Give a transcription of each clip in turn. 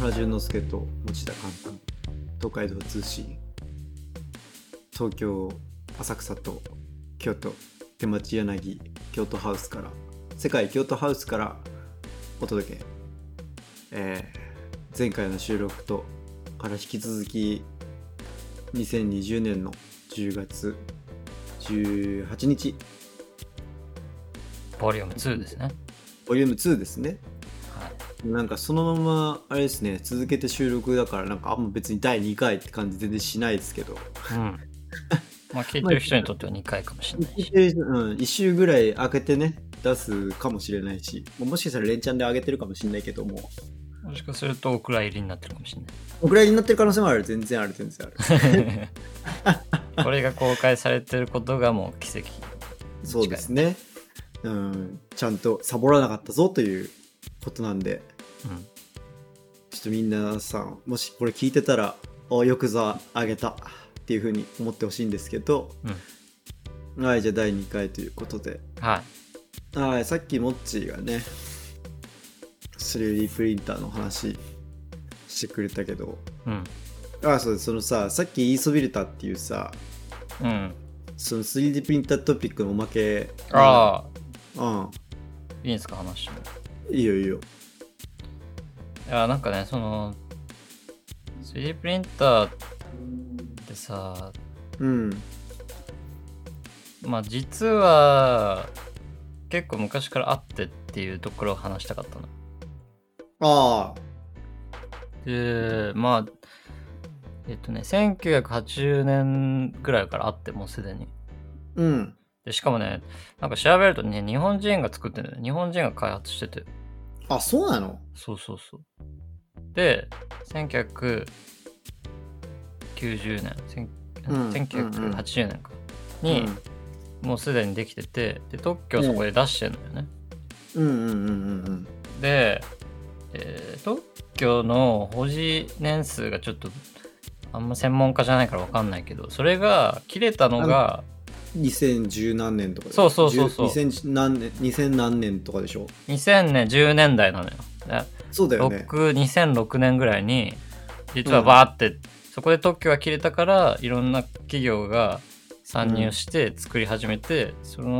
原淳之介と持田寛太、東海道通信、東京浅草と京都手町柳京都ハウスから、世界京都ハウスからお届け、前回の収録とから引き続き2020年の10月18日ボリューム2ですね。ボリューム2ですね。はい、なんかそのままあれですね、続けて収録だからなんかあんま別に第2回って感じ全然しないですけど、うん、まあ聞いてる人にとっては2回かもしれないし、1週ぐらい空けてね出すかもしれないし、もしかしたら連チャンで上げてるかもしれないけども、もしかするとお蔵入りになってるかもしれない。お蔵入りになってる可能性もある。全然ある、全然ある。これが公開されてることがもう奇跡。そうですね。うん、ちゃんとサボらなかったぞということなんで、うん、ちょっとみんなさんもしこれ聞いてたらよくぞあげたっていうふうに思ってほしいんですけど、うん、はい、じゃあ第2回ということで、はい、はい、さっきモッチーがね 3D プリンターの話してくれたけど、うん、あ、そうです。そのさ、さっきイーソビルタっていうさ、うん、その 3D プリンタートピックのおまけ、ああ、うん、いいんですか話。いいよいいよ。いや、なんかね、その 3D プリンターってさ、うん、まあ実は結構昔からあってっていうところを話したかったの。ああ。で、まあ1980年ぐらいからあって、もうすでに。うん。でしかもね、なんか調べるとね、日本人が作ってるんだよ。日本人が開発してて。あ、そうなの？そうそうそう。で、1980年かに、うん、もうすでにできてて、で特許をそこで出してるんだよね。うんうんうんうんうん。で、特許の保持年数がちょっとあんま専門家じゃないから分かんないけど、それが切れたのが2010何年とかで。そうそうそうそう。2000何年とかでしょ。2000年10年代なのよ。そうだよね。2006年ぐらいに実はバーって、うん、そこで特許が切れたからいろんな企業が参入して作り始めて、う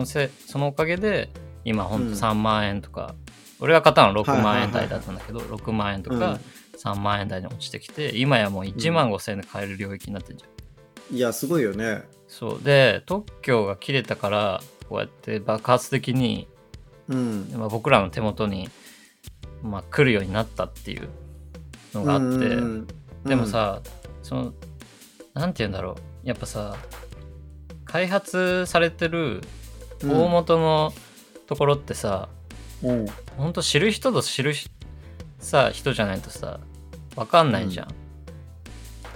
ん、そのおかげで今ほんと3万円とか、うん、俺が買ったの6万円台だったんだけど、はいはいはい、6万円とか3万円台に落ちてきて、今やもう1万5000円で買える領域になってんじゃん。いや、すごいよね。そうで、特許が切れたからこうやって爆発的に、うん、まあ、僕らの手元に、まあ、来るようになったっていうのがあって、うん、でもさ、うん、そのなんて言うんだろう、やっぱさ開発されてる大元のところってさ、うん、ほんと知る人と知るさ人じゃないとさ分かんないじゃん、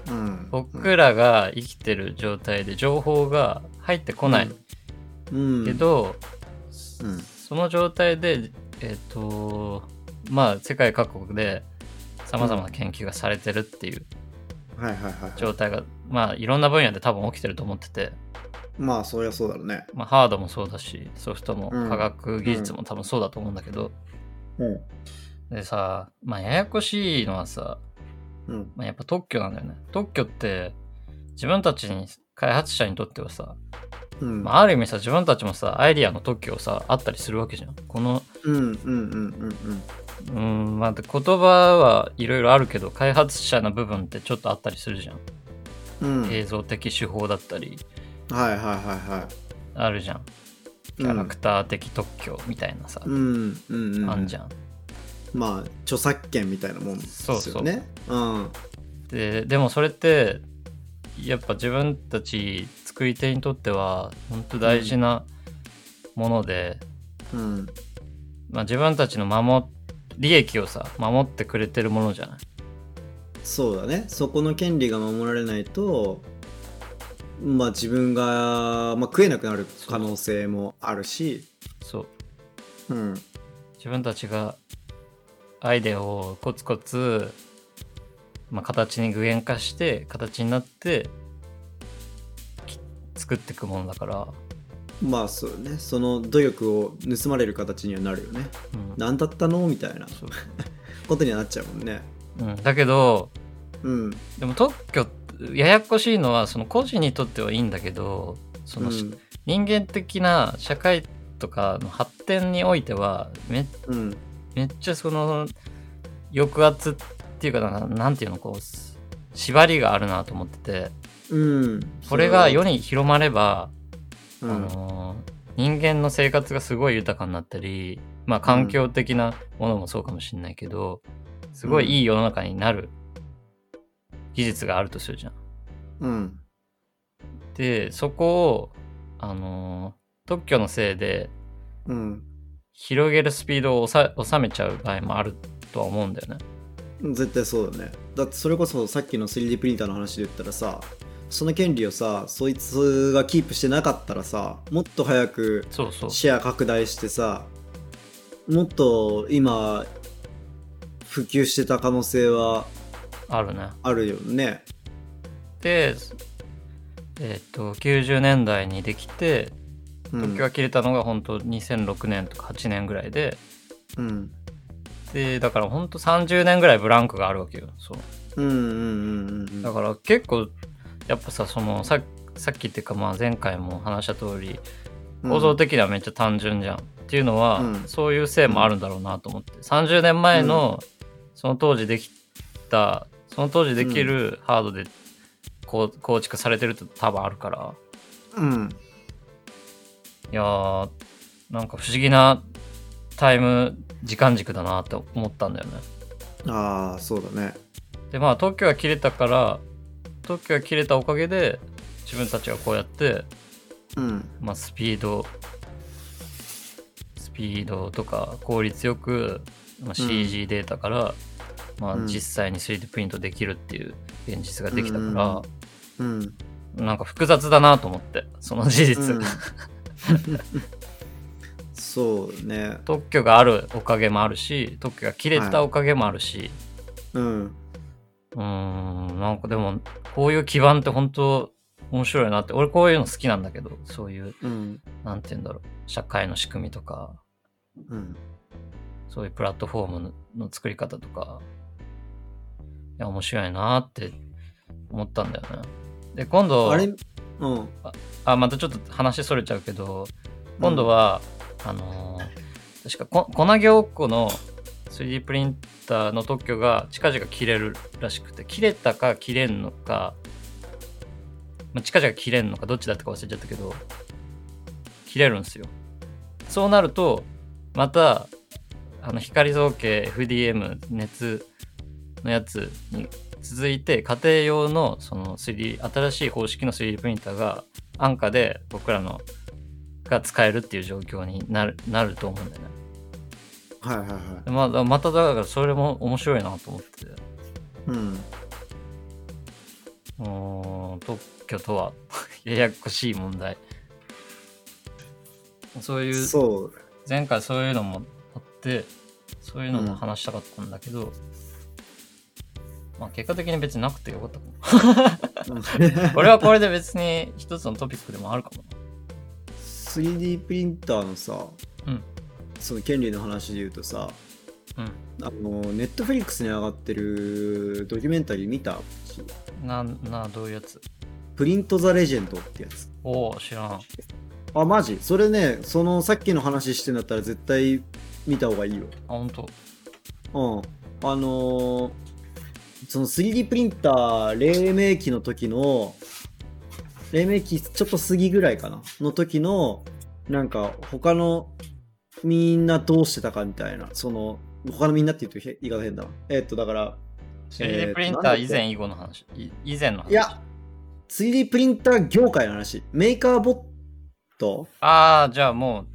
うん、うん、僕らが生きてる状態で情報が入ってこない、うんうん、けど、うん、その状態でまあ世界各国でさまざまな研究がされてるっていう状態が、まあいろんな分野で多分起きてると思ってて、まあそりゃそうだろうね。まあハードもそうだし、ソフトも科学技術も多分そうだと思うんだけど、うんうん、でさ、まあややこしいのはさ、うん、まあ、やっぱ特許なんだよね。特許って自分たちに開発者にとってはさ、うん、まあ、ある意味さ自分たちもさアイディアの特許をさあったりするわけじゃん。このまあ言葉はいろいろあるけど開発者の部分ってちょっとあったりするじゃん、うん、映像的手法だったり、はいはいはいはい、あるじゃん、キャラクター的特許みたいなさ、うんうんうん、あんじゃん。まあ著作権みたいなもんですよね。そうそう、うん、でもそれってやっぱ自分たち作り手にとっては本当大事なもので、うんうん、まあ、自分たちの利益をさ守ってくれてるものじゃない。そうだね。そこの権利が守られないと、まあ、自分が、まあ、食えなくなる可能性もあるし、そう、うん、自分たちがアイデアをコツコツ、まあ、形に具現化して形になって作っていくものだから、まあそうね、その努力を盗まれる形にはなるよね、うん、何だったのみたいなことにはなっちゃうもんね。だけど、うん、でも特許ややこしいのはその個人にとってはいいんだけどその、うん、人間的な社会とかの発展においてはうん、めっちゃその抑圧っていうかなんていうのこう縛りがあるなと思ってて、うん、これが世に広まれば、うん、人間の生活がすごい豊かになったり、まあ、環境的なものもそうかもしれないけど、うん、すごいいい世の中になる技術があるとするじゃん、うん、でそこを、特許のせいで、うん、広げるスピードを収めちゃう場合もあるとは思うんだよね。絶対そうだね。だってそれこそさっきの 3D プリンターの話で言ったらさ、その権利をさそいつがキープしてなかったらさ、もっと早くシェア拡大してさ、もっと今普及してた可能性はあるね。あるよね。で、90年代にできて特許が切れたのが本当2006年とか8年ぐらいで、うん、でだから本当30年ぐらいブランクがあるわけよ。そう。うんうんうんうん。だから結構やっぱさそのさっきっていうかまあ前回も話した通り構造的にはめっちゃ単純じゃん、うん、っていうのは、うん、そういうせいもあるんだろうなと思って、30年前の、うん、その当時できるハードで構築されてるって多分あるから、うん、いやーなんか不思議な時間軸だなって思ったんだよね。ああそうだね。でまあ特許が切れたおかげで自分たちがこうやって、うんまあ、スピードとか効率よく、まあ、CG データから、うんまあ、実際に 3D プリントできるっていう現実ができたから、うんうん、なんか複雑だなと思ってその事実、うん、そうね。特許があるおかげもあるし特許が切れたおかげもあるし、はい、うんなんかでもこういう基盤って本当面白いなって。俺こういうの好きなんだけどそういう、うん、なんて言うんだろう社会の仕組みとか、うん、そういうプラットフォームの作り方とかいや面白いなって思ったんだよね。で今度あれ、うん、またちょっと話それちゃうけど今度は、うん、確か粉ぎょうこの3D プリンターの特許が近々切れるらしくて切れたか切れんのか、まあ、近々切れんのかどっちだったか忘れちゃったけど切れるんですよ。そうなるとまた光造形 FDM 熱のやつに続いて家庭用のその 3D 新しい方式の 3D プリンターが安価で僕らのが使えるっていう状況になると思うんだよね。はいはいはい、まただからそれも面白いなと思って特許とはややこしい問題。そう前回そういうのもあってそういうのも話したかったんだけど、うんまあ、結果的に別になくてよかったかも俺はこれで別に一つのトピックでもあるかもな。 3D プリンターのさ、うんその権利の話で言うとさ、うん、ネットフリックスに上がってるドキュメンタリー見た？どういうやつ？プリントザレジェンドってやつ。おー知らん。あマジ？それねそのさっきの話してんだったら絶対見た方がいいよ。あ本当？うんその 3D プリンター黎明期ちょっと過ぎぐらいかなの時のなんか他のみんなどうしてたかみたいな、その他のみんなって言うと言い方変だな。だから、3D プリンター以前以後の話、以前の話。いや、3D プリンター業界の話、メーカーボット。ああ、じゃあもう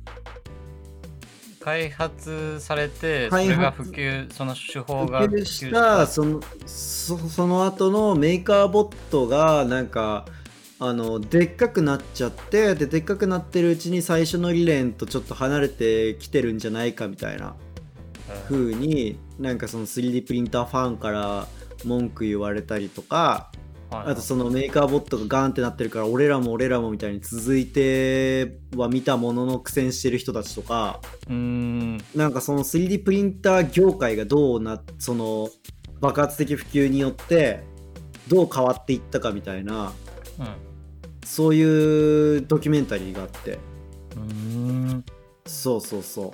開発されて、それが普及、その手法が普及したその後のメーカーボットがなんか。でっかくなっちゃってでっかくなってるうちに最初の理念とちょっと離れてきてるんじゃないかみたいな風になんかその 3D プリンターファンから文句言われたりとかあとそのメーカーボットがガーンってなってるから俺らもみたいに続いては見たものの苦戦してる人たちとかなんかその 3D プリンター業界がどうなその爆発的普及によってどう変わっていったかみたいな、うん、そういうドキュメンタリーがあって、うーん、そうそうそう、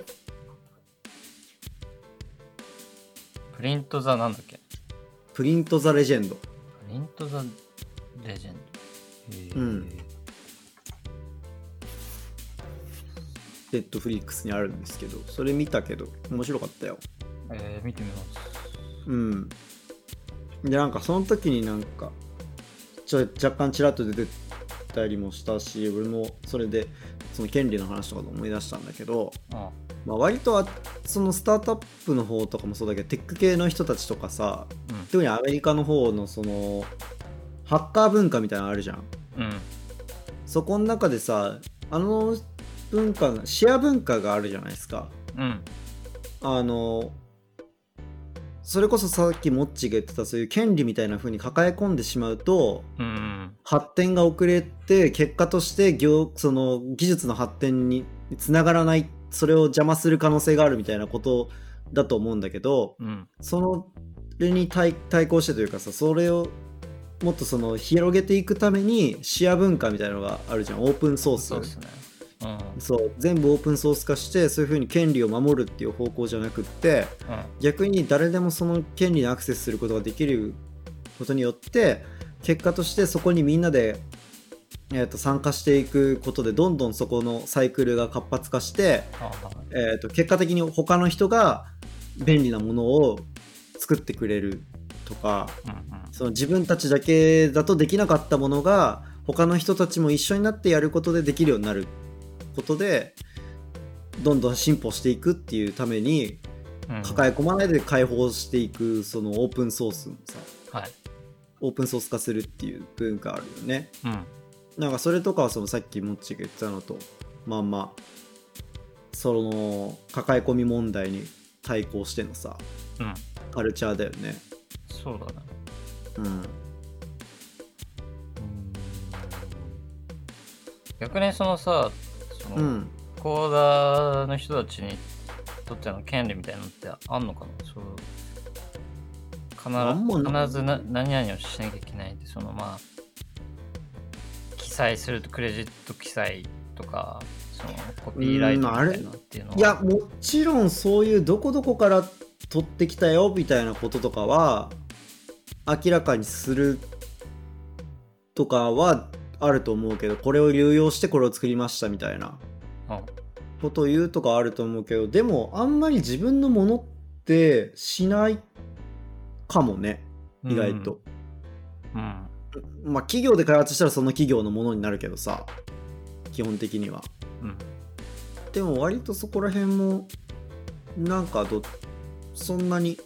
プリントザなんだっけ、プリントザレジェンド、プリントザレジェンド、うん、Netflixにあるんですけど、それ見たけど面白かったよ。見てみます。うん。でなんかその時になんか若干ちらっと出てたりもしたし、俺もそれでその権利の話とかで思い出したんだけど、ああ、まあ、割とはそのスタートアップの方とかもそうだけど、テック系の人たちとかさ、うん、特にアメリカの方のそのハッカー文化みたいなのあるじゃん、うん、そこの中でさ、あの文化、シェア文化があるじゃないですか、うん、それこそさっきモッチが言ってたそういう権利みたいな風に抱え込んでしまうと、うん、発展が遅れて結果としてその技術の発展につながらない、それを邪魔する可能性があるみたいなことだと思うんだけど、うん、それに 対抗してというかさ、それをもっとその広げていくためにシェア文化みたいなのがあるじゃん、オープンソース。そうですね、うん、そう全部オープンソース化してそういう風に権利を守るっていう方向じゃなくって、うん、逆に誰でもその権利にアクセスすることができることによって結果としてそこにみんなで、参加していくことでどんどんそこのサイクルが活発化して、うん、結果的に他の人が便利なものを作ってくれるとか、うん、その自分たちだけだとできなかったものが他の人たちも一緒になってやることでできるようになることでどんどん進歩していくっていうために、うん、抱え込まないで解放していく、そのオープンソースのさ、はい、オープンソース化するっていう文化あるよね、うん、なんかそれとかはそのさっきもっちが言ってたのとまあその抱え込み問題に対抗してのさ、うん、カルチャーだよね。そうだね、うん、逆にそのさ、うん、コーダーの人たちにとっての権利みたいなのってあんのかな。必ず何々をしなきゃいけないって、そのまあ記載するとクレジット記載とかそのコピーライトみたいなっていうのは、いやもちろんそういうどこどこから取ってきたよみたいなこととかは明らかにするとかはあると思うけど、これを流用してこれを作りましたみたいなことを言うとかあると思うけど、でもあんまり自分のものってしないかもね、意外と、うんうん、まあ企業で開発したらその企業のものになるけどさ、基本的には、うん、でも割とそこら辺もなんかそんなに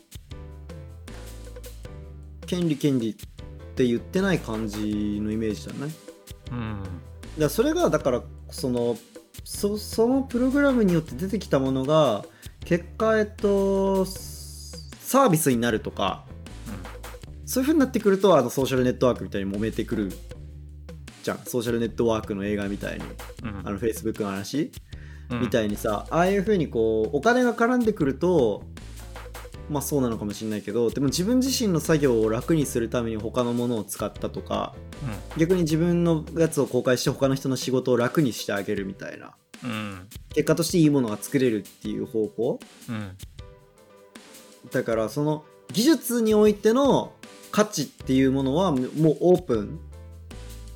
権利って言ってない感じのイメージじゃない。うん、だそれがだからそのプログラムによって出てきたものが結果サービスになるとか、うん、そういう風になってくるとソーシャルネットワークみたいに揉めてくるじゃん。ソーシャルネットワークの映画みたいに、うん、Facebook の話、うん、みたいにさ、ああいう風にこうお金が絡んでくるとまあそうなのかもしれないけど、でも自分自身の作業を楽にするために他のものを使ったとか、うん、逆に自分のやつを公開して他の人の仕事を楽にしてあげるみたいな、うん、結果としていいものが作れるっていう方向、うん、だからその技術においての価値っていうものはもうオープン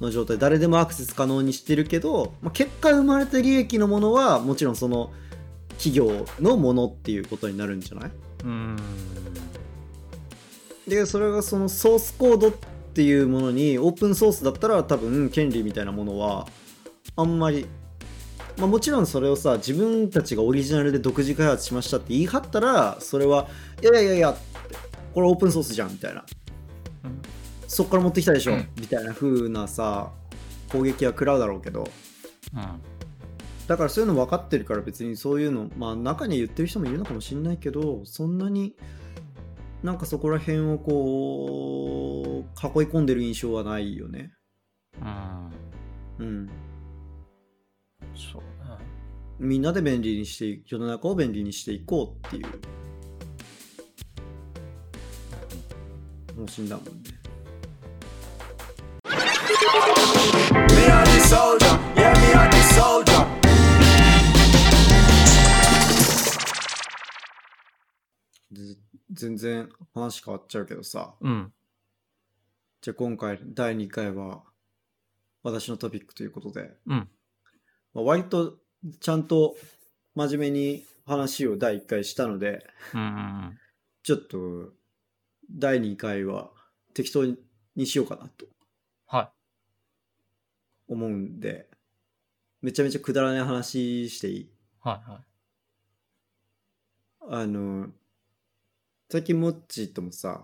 の状態、誰でもアクセス可能にしてるけど、まあ、結果生まれた利益のものはもちろんその企業のものっていうことになるんじゃない。でそれがそのソースコードっていうものにオープンソースだったら多分権利みたいなものはあんまり、まあ、もちろんそれをさ自分たちがオリジナルで独自開発しましたって言い張ったらそれはいやいやいやこれオープンソースじゃんみたいな、うん、そっから持ってきたでしょ、うん、みたいな風なさ攻撃は食らうだろうけど、うん、だからそういうの分かってるから別にそういうの、まあ、中に言ってる人もいるのかもしれないけど、そんなになんかそこら辺をこう囲い込んでる印象はないよね。うん、うん、そうね。みんなで便利にして世の中を便利にしていこうっていう、方針だもんね。全然話変わっちゃうけどさ、うん、じゃあ今回第2回は私のトピックということで、うん、まあ、割とちゃんと真面目に話を第1回したので、うんうんうん、ちょっと第2回は適当にしようかなと、はい、思うんで、めちゃめちゃくだらない話していい？はいはい。最近モッチーともさ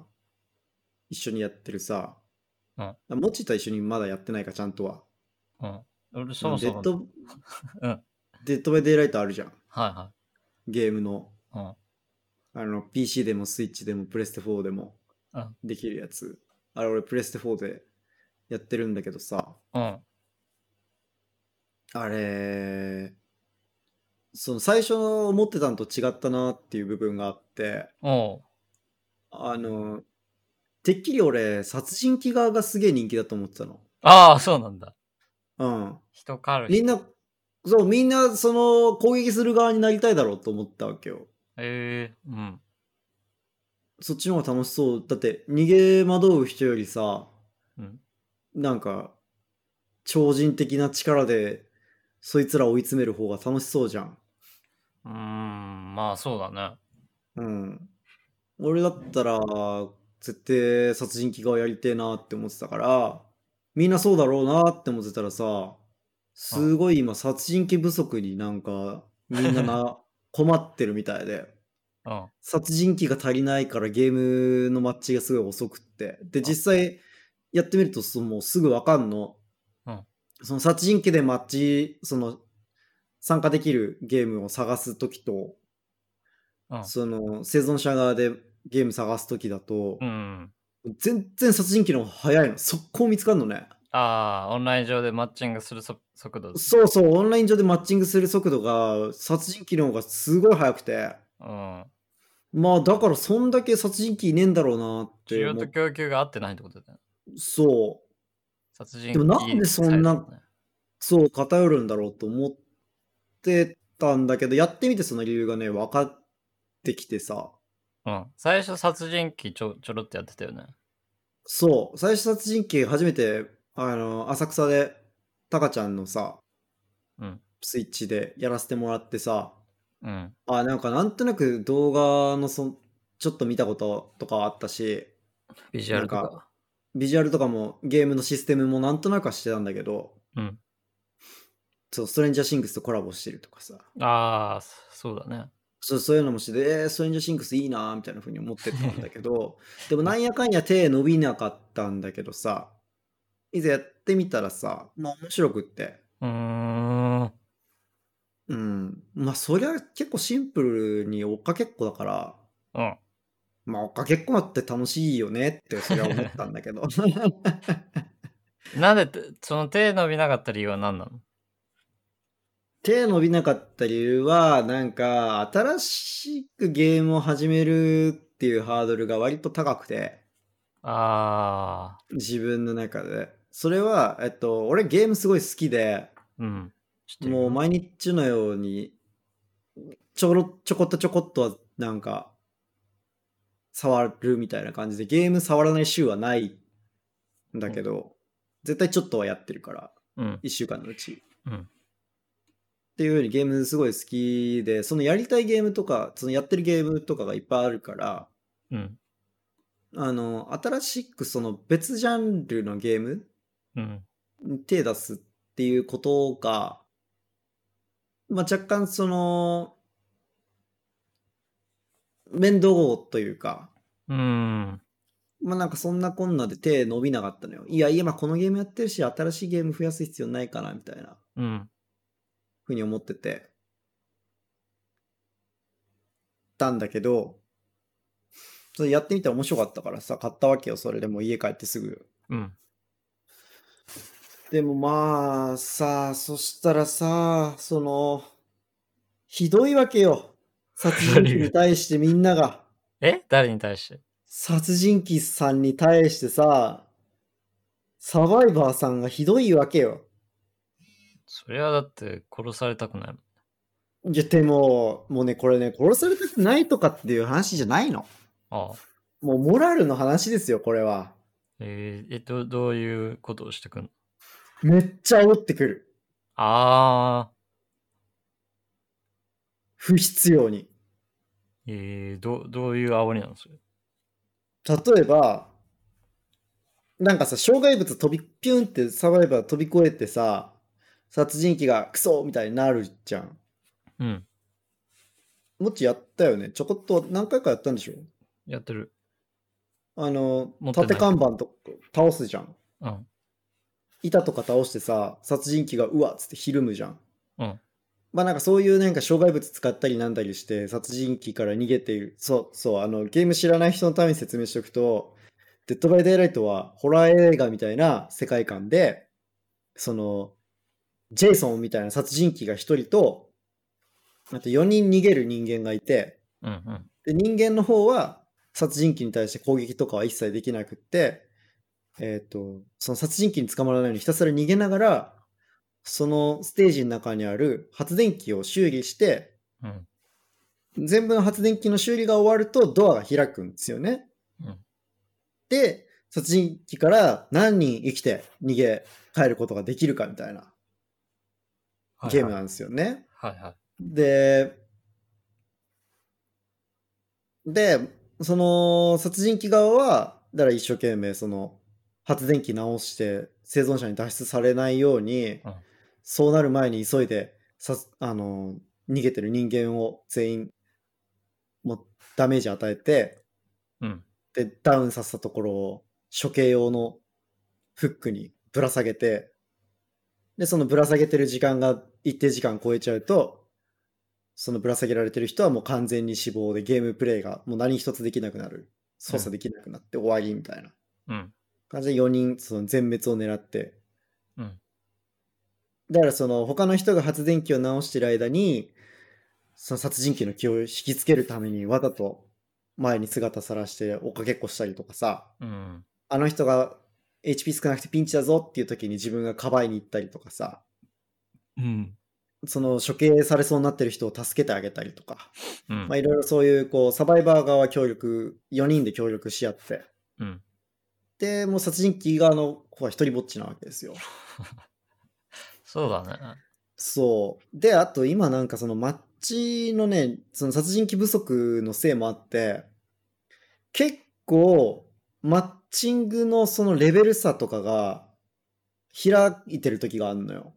一緒にやってるさ、うん、モッチーとは一緒にまだやってないかちゃんとは、うん、俺そもそもデッドバイデイライトあるじゃん、はいはい、ゲームの、うん、PC でもスイッチでもプレステ4でもできるやつ、うん、あれ俺プレステ4でやってるんだけどさ、うん、あれその最初の思ってたのと違ったなっていう部分があって、おう、てっきり俺殺人鬼側がすげえ人気だと思ってたの。ああ、そうなんだ。うん。人変わる。みんなその攻撃する側になりたいだろうと思ったわけよ。うん。そっちの方が楽しそう。だって逃げ惑う人よりさ、うん、なんか超人的な力でそいつら追い詰める方が楽しそうじゃん。まあそうだね。うん。俺だったら絶対殺人鬼側やりてえなって思ってたから、みんなそうだろうなって思ってたらさ、すごい今殺人鬼不足になんかみんなが困ってるみたいで殺人鬼が足りないからゲームのマッチがすごい遅くって、で実際やってみるともうすぐ分かんの、うん、その殺人鬼でマッチその参加できるゲームを探すときと、うん、その生存者側でゲーム探すときだと、うん、全然殺人鬼の方が早いの。速攻見つかんのね。ああ、オンライン上でマッチングする速度。そうそう、オンライン上でマッチングする速度が殺人鬼の方がすごい速くて、うん、まあだからそんだけ殺人鬼いねえんだろうなって。需要と供給が合ってないってことだよね。そう。殺人鬼。でもなんでそんなそう偏るんだろうと思ってたんだけど、やってみてその理由がね分かってできてさ、うん、最初殺人鬼ちょろってやってたよね。そう、最初殺人鬼初めて浅草でタカちゃんのさ、うん、スイッチでやらせてもらってさ、うん、なんかなんとなく動画のちょっと見たこととかあったし、ビジュアルと かビジュアルとかもゲームのシステムもなんとなくはしてたんだけど、うん、そうストレンジャーシングスとコラボしてるとかさ、あーそうだね、そういうのもして、ストレンジャーシングスいいなみたいな風に思ってたんだけどでもなんやかんや手伸びなかったんだけどさ、いざやってみたらさ、まあ面白くって、まあそりゃ結構シンプルに追っかけっこだから、うん、まあ追っかけっこだって楽しいよねってそれは思ったんだけどなんでその手伸びなかった理由は何なの？手伸びなかった理由はなんか新しくゲームを始めるっていうハードルが割と高くて、自分の中でそれは俺ゲームすごい好きで、うん、もう毎日のようにちょこっとはなんか触るみたいな感じでゲーム触らない週はないんだけど、うん、絶対ちょっとはやってるから、うん、1週間のうち、うん、っていうようにゲームすごい好きで、そのやりたいゲームとかそのやってるゲームとかがいっぱいあるから、うん、新しくその別ジャンルのゲームに手出すっていうことが、まあ、若干その面倒というか、うん、まあなんかそんなこんなで手伸びなかったのよ。いや今このゲームやってるし新しいゲーム増やす必要ないかなみたいな、うん、ふうに思っててたんだけど、それやってみたら面白かったからさ買ったわけよ。それでも家帰ってすぐ、うん、でもまあさ、そしたらさそのひどいわけよ殺人鬼に対してみんなが誰に対して？殺人鬼さんに対してさ、サバイバーさんがひどいわけよ。それはだって殺されたくないもん。いやでももうね、これね、殺されたくないとかっていう話じゃないの。ああ、もうモラルの話ですよこれは。どういうことをしてくんの？めっちゃ煽ってくる。ああ、不必要に。どういう煽りなんですか？例えばなんかさ、障害物飛びピュンってサバイバー飛び越えてさ、殺人鬼がクソみたいになるじゃん。うん。もちやったよね。ちょこっと何回かやったんでしょ？やってる。縦看板とか倒すじゃん。うん。板とか倒してさ、殺人鬼がうわっつってひるむじゃん。うん。まあなんかそういうなんか障害物使ったりなんだりして殺人鬼から逃げている。そう、ゲーム知らない人のために説明しておくと、デッドバイデイライトはホラー映画みたいな世界観で、そのジェイソンみたいな殺人鬼が1人とあと4人逃げる人間がいて、うんうん、で人間の方は殺人鬼に対して攻撃とかは一切できなくって、その殺人鬼に捕まらないようにひたすら逃げながらそのステージの中にある発電機を修理して、うん、全部の発電機の修理が終わるとドアが開くんですよね、うん、で殺人鬼から何人生きて逃げ帰ることができるかみたいなゲームなんですよね、はいはいはいはい、でその殺人鬼側はだから一生懸命その発電機直して生存者に脱出されないように、うん、そうなる前に急いで逃げてる人間を全員もうダメージ与えて、うん、でダウンさせたところを処刑用のフックにぶら下げて、でそのぶら下げてる時間が一定時間超えちゃうとそのぶら下げられてる人はもう完全に死亡でゲームプレイがもう何一つできなくなる、操作できなくなって終わりみたいな、うん、感じで4人その全滅を狙って、うん、だからその他の人が発電機を直してる間にその殺人鬼の気を引きつけるためにわざと前に姿さらして追っかけっこしたりとかさ、うん、あの人がHP 少なくてピンチだぞっていう時に自分がかばいに行ったりとかさ、うん、その処刑されそうになってる人を助けてあげたりとか、うん、まあいろいろそういうこうサバイバー側協力4人で協力し合って、うん、でもう殺人鬼側の子は一人ぼっちなわけですよそうだね。そうで、あと今なんかその街のね、その殺人鬼不足のせいもあって結構マッチングのそのレベル差とかが開いてる時があるのよ。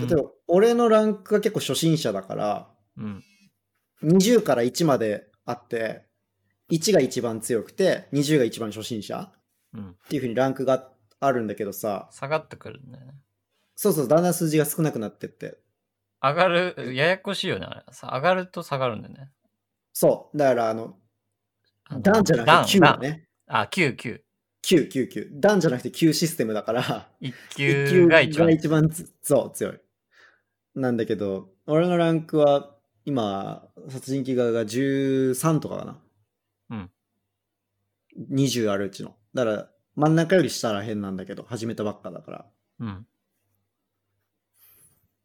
例えば俺のランクが結構初心者だから、うん、20から1まであって1が一番強くて20が一番初心者、うん、っていう風にランクがあるんだけどさ、下がってくるね。そうだんだん数字が少なくなってって上がる。ややこしいよねあれ。上がると下がるんだよね。そうだから段じゃなくて9だね。あ、9。段じゃなくて9システムだから、1級が一番強い。なんだけど、俺のランクは今、殺人鬼側が13とかかな。うん。20あるうちの。だから、真ん中より下らへんなんだけど、始めたばっかだから。うん。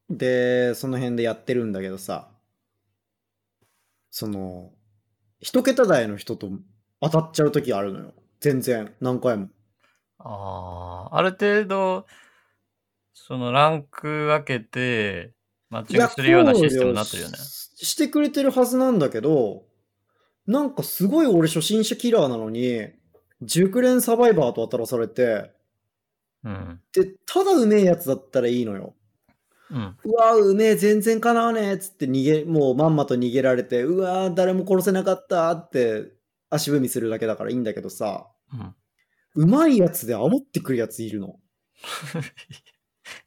で、その辺でやってるんだけどさ、その、一桁台の人と当たっちゃう時あるのよ。全然何回も。ある程度そのランク分けてマッチングするようなシステムになってるよね。してくれてるはずなんだけど、なんかすごい俺初心者キラーなのに熟練サバイバーと当たらされて、うん、でただうめえやつだったらいいのよ。うん、うわうめえ全然かなわねえっつってもうまんまと逃げられて、うわ誰も殺せなかったって足踏みするだけだからいいんだけどさ、うま、ん、いやつで煽ってくるやついるの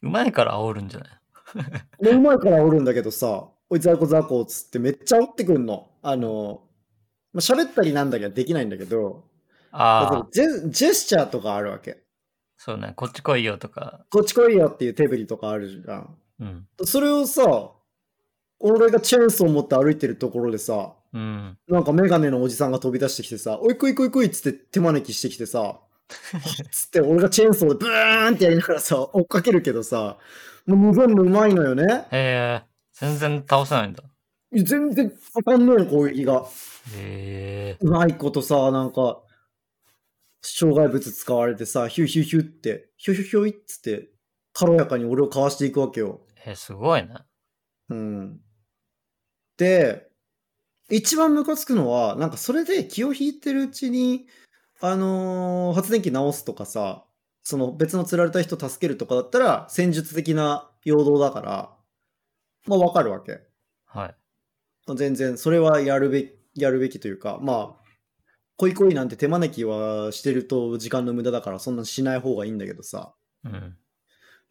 うまいから煽るんじゃないもううまいから煽るんだけどさ、おいザコっつってめっちゃ煽ってくるの。喋ったりなんだけどできないんだけど、あジェスチャーとかあるわけ。そうね、こっち来いよとかこっち来いよっていう手振りとかあるじゃん。うん、それをさ、俺がチェーンソー持って歩いてるところでさ、うん、なんかメガネのおじさんが飛び出してきてさ、おいこいこいこいっつって手招きしてきてさつって俺がチェーンソーでブーンってやりながらさ追っかけるけどさ、もう無限のうまいのよね。へえ、全然倒せないんだ。全然わかんないの攻撃が。へえ、うまいことさ、なんか障害物使われてさ、ヒューヒューヒューってヒューヒューヒューいっつって軽やかに俺をかわしていくわけよ。すごいな。うん。で、一番ムカつくのは、なんかそれで気を引いてるうちに、発電機直すとかさ、その別の釣られた人助けるとかだったら、戦術的な陽動だから、まあわかるわけ。はい。全然、それはやるべきというか、まあ、恋恋なんて手招きはしてると時間の無駄だから、そんなしない方がいいんだけどさ。うん。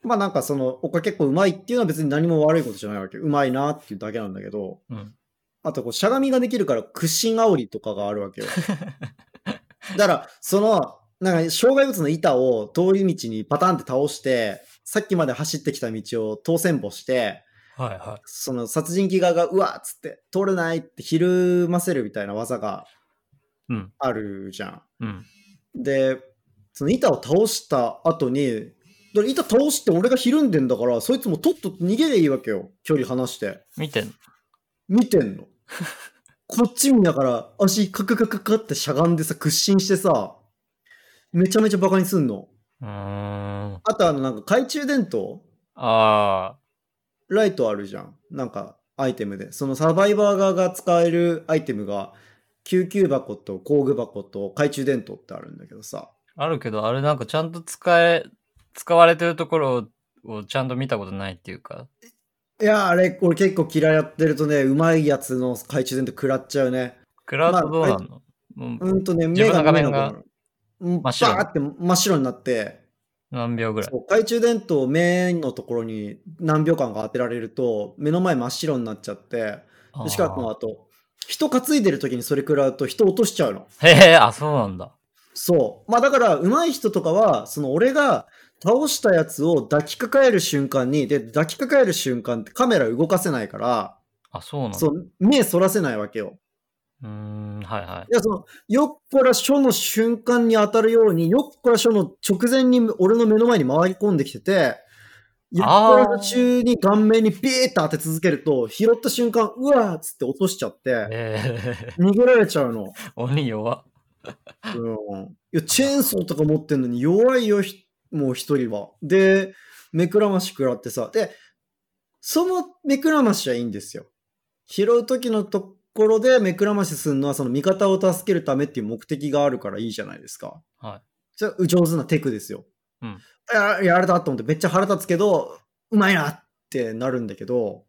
まあなんかそのおか結構うまいっていうのは別に何も悪いことじゃないわけ。うまいなっていうだけなんだけど、うん、あとこうしゃがみができるから屈伸煽りとかがあるわけよ。だからそのなんか障害物の板を通り道にパタンって倒して、さっきまで走ってきた道を当選歩して、はいはい、その殺人鬼側がうわっつって通れないってひるませるみたいな技があるじゃん。うんうん、で、その板を倒した後に。だから板倒して俺がひるんでんだから、そいつもとっとと逃げりゃいいわけよ。距離離して見てんのこっち見ながら足カカカカカってしゃがんでさ、屈伸してさ、めちゃめちゃバカにすんの。あとなんか懐中電灯、あライトあるじゃん、なんかアイテムでそのサバイバー側が使えるアイテムが救急箱と工具箱と懐中電灯ってあるんだけどさ、あるけどあれなんかちゃんと使われてるところをちゃんと見たことないっていうか。いや、あれ俺結構嫌いやってるとね、うまいやつの懐中電灯食らっちゃうね。食らうとどうなるの、まあ、ね、自分の画面が真っ白バーって真っ白になって、何秒ぐらい、そう懐中電灯目のところに何秒間か当てられると目の前真っ白になっちゃって、しかもあと人担いでる時にそれ食らうと人落としちゃうの。へえ、あ、そうなんだ。そうまあだから上手い人とかはその俺が倒したやつを抱きかかえる瞬間に、で抱きかかえる瞬間ってカメラ動かせないから、あ、そうなんだ。そう目そらせないわけよ。はいはい。いやそのよっこらしょの瞬間に当たるように、よっこらしょの直前に俺の目の前に回り込んできてて、よっこら中に顔面にビーッと当て続けると拾った瞬間うわーっつって落としちゃって、逃げられちゃうの。鬼弱。うん。いやチェーンソーとか持ってんのに弱いよ。もう一人はで目くらまし食らってさ、でその目くらましはいいんですよ。拾う時のところで目くらましするのはその味方を助けるためっていう目的があるからいいじゃないですか。はい。それは上手なテクですよ。うん。やられたと思ってめっちゃ腹立つけどうまいなってなるんだけど、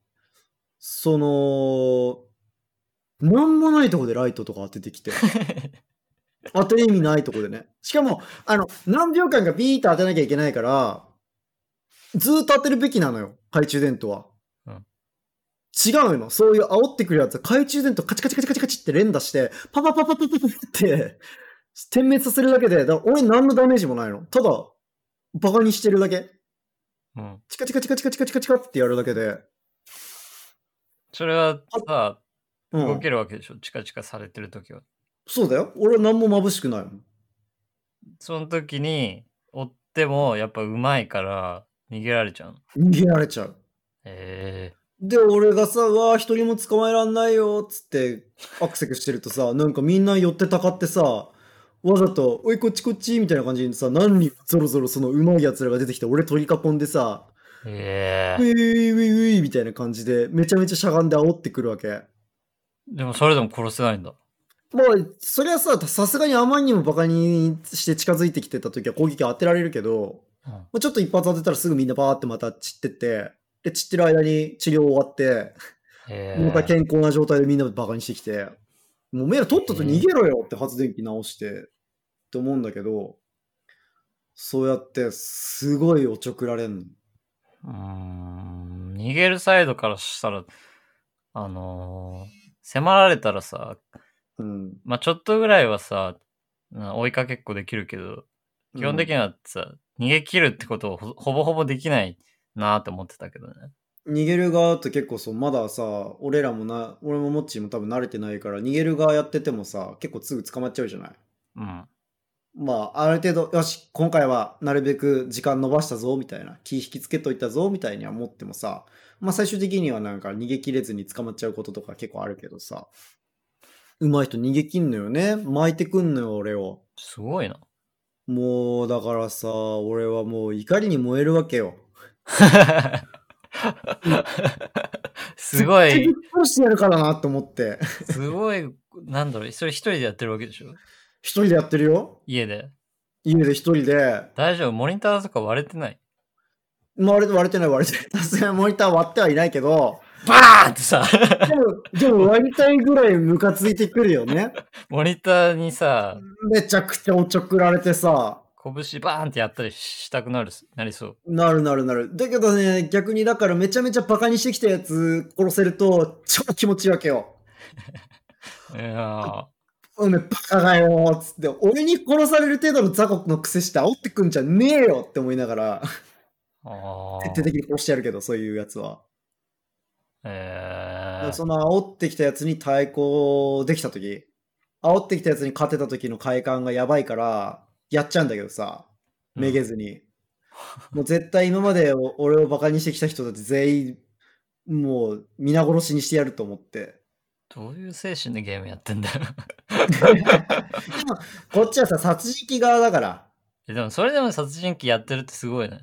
そのなんもないとこでライトとか当ててきて。当てる意味ないとこでね。しかも何秒間かビーッと当てなきゃいけないからずーっと当てるべきなのよ懐中電灯は、うん、違うの。そういう煽ってくるやつは懐中電灯カチカチカチカチカチって連打してパパパパパパパって点滅させるだけで、だから俺何のダメージもないの。ただバカにしてるだけ、うん、チカチカチカチカチカチカチカってやるだけで。それはさ、うん、動けるわけでしょ、チカチカされてるときは。そうだよ、俺は何も眩しくないもん。その時に追ってもやっぱうまいから逃げられちゃう。で俺がさ、うわー一人も捕まえらんないよっつってアクセクしてるとさ、なんかみんな寄ってたかってさ、わざとおいこっちこっちみたいな感じでさ、何人ぞろぞろそのうまいやつらが出てきて俺取り囲んでさ、ウィーウィーウィーみたいな感じでめちゃめちゃしゃがんで煽ってくるわけ。でもそれでも殺せないんだ。もうそりゃさ、さすがにあまりにもバカにして近づいてきてた時は攻撃当てられるけど、うん、もうちょっと一発当てたらすぐみんなバーってまた散ってって、で散ってる間に治療終わってまた健康な状態でみんなバカにしてきて、もう目をとっとと逃げろよって発電機直してって思うんだけど、そうやってすごいおちょくられん。逃げるサイドからしたら迫られたらさ、うん、まあちょっとぐらいはさ追いかけっこできるけど、基本的にはさ、うん、逃げ切るってことをほぼほぼできないなーって思ってたけどね。逃げる側って結構そう、まださ、俺もモッチーも多分慣れてないから、逃げる側やっててもさ、結構すぐ捕まっちゃうじゃない。うん。まあ、ある程度、よし、今回はなるべく時間伸ばしたぞ、みたいな、気引きつけといたぞ、みたいには思ってもさ、まあ最終的にはなんか逃げ切れずに捕まっちゃうこととか結構あるけどさ、上手い人逃げ切んのよね。巻いてくんのよ、俺を。すごいな。もう、だからさ、俺はもう怒りに燃えるわけよ。すごい。びっくりしてやるからなと思って。すごい、なんだろう、それ一人でやってるわけでしょ？一人でやってるよ。家で一人で。大丈夫？モニターとか割れてない？割れてない。さすがにモニター割ってはいないけど、バーンってさ。でも割りたいぐらいムカついてくるよね。モニターにさ、めちゃくちゃおちょくられてさ、拳バーンってやったりしたくなりそう。なる。だけどね、逆にだからめちゃめちゃバカにしてきたやつ殺せると超気持ちいいわけよ。いやー、バカがよーっつって、俺に殺される程度の雑魚の癖して煽ってくんじゃねえよって思いながら、徹底的に殺してやるけど、そういうやつは。その煽ってきたやつに対抗できたとき、煽ってきたやつに勝てたときの快感がやばいからやっちゃうんだけどさ、めげずに、もう絶対今まで俺をバカにしてきた人たち全員もう皆殺しにしてやると思って。どういう精神でゲームやってんだよ。こっちはさ、殺人鬼側だから。でもそれでも殺人鬼やってるってすごいね。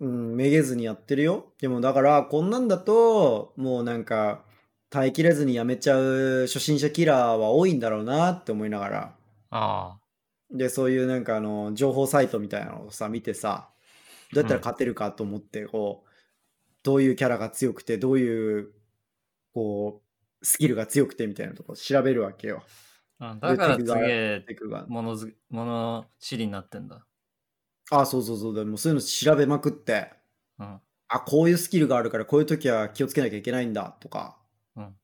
うん、めげずにやってるよ。でもだからこんなんだともうなんか耐えきれずにやめちゃう初心者キラーは多いんだろうなって思いながら。ああ。で、そういうなんか情報サイトみたいなのをさ見てさ、どうやったら勝てるかと思ってこう、どういうキャラが強くて、どういうこうスキルが強くてみたいなとこ調べるわけよ。あ、だからすげえ物知りになってんだ。あ、そう。でもそういうの調べまくって、うん、あ、こういうスキルがあるからこういう時は気をつけなきゃいけないんだとか、うん、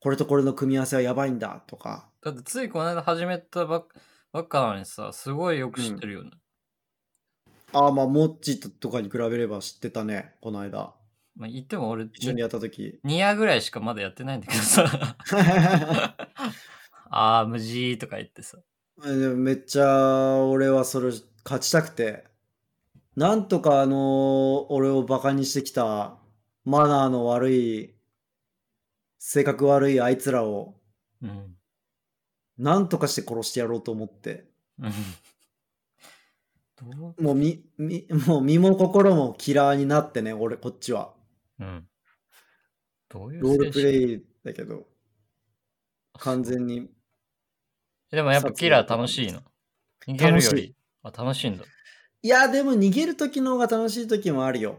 これとこれの組み合わせはやばいんだとか。だってついこの間始めたばっかなのにさ、すごいよく知ってるよね。うん、あ、まあモッチとかに比べれば知ってたね、この間。まあ言っても俺一緒にやった時2夜ぐらいしかまだやってないんだけどさ。あー、無事とか言ってさ。でもめっちゃ俺はそれ勝ちたくて、なんとか俺をバカにしてきたマナーの悪い、性格悪いあいつらを、うん、なんとかして殺してやろうと思って、うん、もう身も心もキラーになってね、俺こっちは、うん、どういうロールプレイだけど完全に。でもやっぱキラー楽しいの？逃げるより楽しいんだ。いや、でも逃げる時の方が楽しい時もあるよ。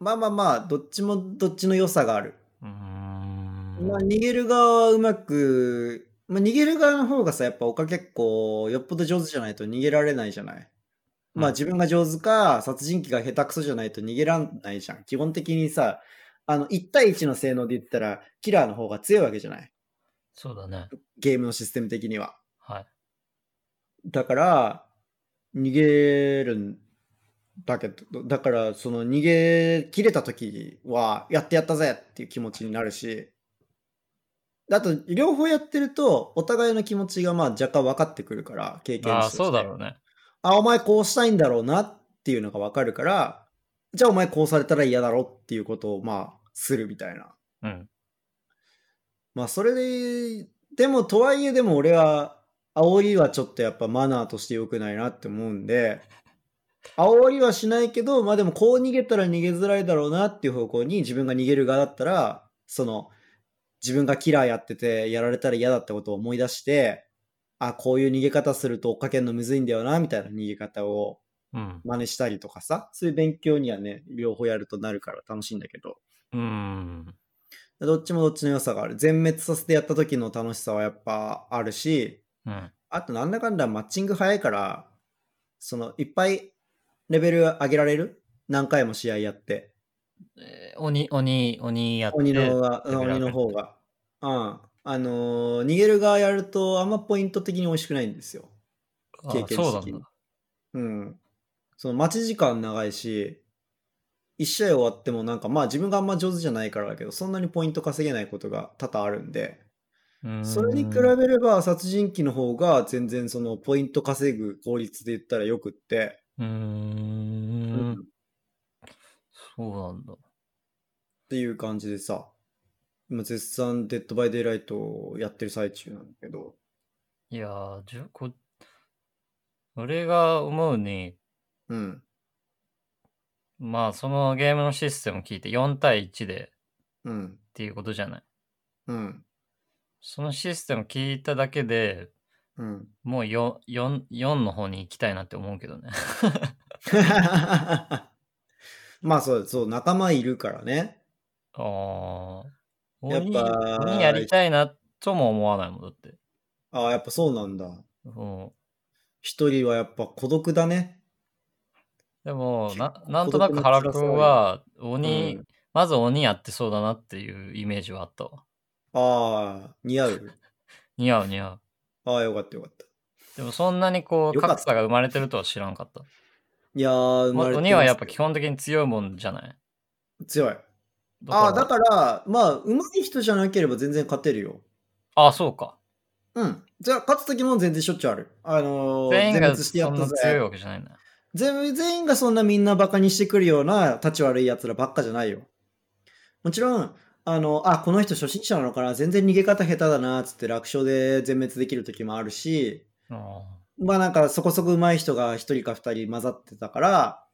まあどっちの良さがある。まあ逃げる側はうまく、まあ、逃げる側の方がさ、やっぱ他結構よっぽど上手じゃないと逃げられないじゃない。まあ自分が上手か殺人鬼が下手くそじゃないと逃げらんないじゃん。基本的にさ、1対1の性能で言ったらキラーの方が強いわけじゃない。そうだね。ゲームのシステム的には。はい。だから逃げるんだけど、だからその逃げ切れた時はやってやったぜっていう気持ちになるし、あと両方やってるとお互いの気持ちがまあ若干分かってくるから、経験して。ああ、そうだろうね。あ、お前こうしたいんだろうなっていうのが分かるから、じゃあお前こうされたら嫌だろっていうことをまあするみたいな。うん。まあそれで、でもとはいえ、でも俺は煽りはちょっとやっぱマナーとして良くないなって思うんで、煽りはしないけど、まあでもこう逃げたら逃げづらいだろうなっていう方向に自分が逃げる側だったら、その自分がキラーやっててやられたら嫌だってことを思い出して、あ、こういう逃げ方すると追っかけるのむずいんだよなみたいな逃げ方を真似したりとかさ、うん、そういう勉強にはね、両方やるとなるから楽しいんだけど、どっちもどっちの良さがある。全滅させてやった時の楽しさはやっぱあるし、うん、あとなんだかんだマッチング早いから、そのいっぱいレベル上げられる。何回も試合やって、鬼やって、鬼の方が、うん、逃げる側やるとあんまポイント的に美味しくないんですよ。経験的に。そうなんだ。うん。その待ち時間長いし、1試合終わってもなんかまあ自分があんま上手じゃないからだけどそんなにポイント稼げないことが多々あるんで、それに比べれば殺人鬼の方が全然そのポイント稼ぐ効率で言ったらよくって、そうなんだっていう感じでさ、今絶賛デッドバイデイライトをやってる最中なんだけど、いやー俺が思うに、うん、まあそのゲームのシステムを聞いて4対1で、うん、っていうことじゃない、うん、そのシステムを聞いただけで、うん、もう 4の方に行きたいなって思うけどねまあそう仲間いるからね。ああ鬼やりたいなとも思わないもんだって。ああやっぱそうなんだ。一人はやっぱ孤独だね。でも なんとなく原くんは鬼、うん、まず鬼やってそうだなっていうイメージはあったわ。ああ似合う似合う。ああよかったよかった。でもそんなにこう格差が生まれてるとは知らんかった。いやー生まれてます。鬼はやっぱ基本的に強いもんじゃない。強い。だからまあ上手い人じゃなければ全然勝てるよ。ああそうか。うん。じゃあ勝つ時も全然しょっちゅうある。全員がそんな強いわけじゃないな。全員がそんなみんなバカにしてくるような立ち悪いやつらばっかじゃないよ。もちろんこの人初心者なのかな、全然逃げ方下手だなっつって楽勝で全滅できる時もあるし、まあなんかそこそこ上手い人が1人か2人混ざってたから、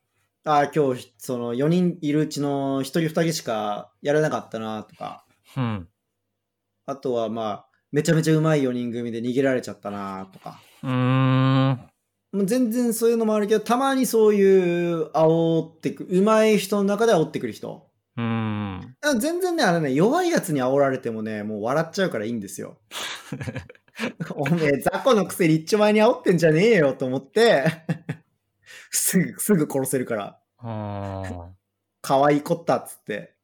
今日その4人いるうちの1人2人しかやれなかったなとか、うん、あとはまあめちゃめちゃうまい4人組で逃げられちゃったなとか、もう全然そういうのもあるけど、たまにそういう煽ってくうまい人の中で煽ってくる人、全然ね弱いやつに煽られてもねもう笑っちゃうからいいんですよおめえ雑魚のくせに一丁前に煽ってんじゃねえよと思ってすぐ殺せるから。かわいいこったっつって。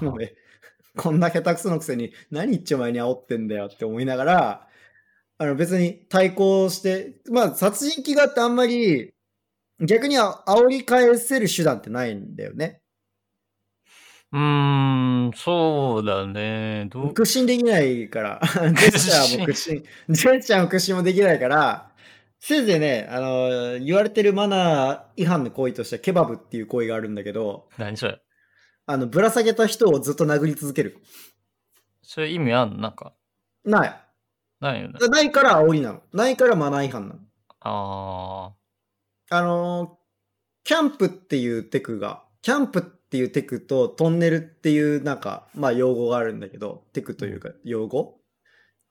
もうこんな下手くそのくせに何一丁前に煽ってんだよって思いながら、別に対抗して、まあ殺人鬼があってあんまり逆に煽り返せる手段ってないんだよね。そうだね。屈伸できないから。ジェンちゃんも屈伸もできないから、せいぜいね、言われてるマナー違反の行為としてはケバブっていう行為があるんだけど。何それ？ぶら下げた人をずっと殴り続ける。それ意味あんの？なんか。ない。ないよね。ないから煽りなの。ないからマナー違反なの。キャンプっていうテクとトンネルっていうなんか、まあ用語があるんだけど、テクというか用語？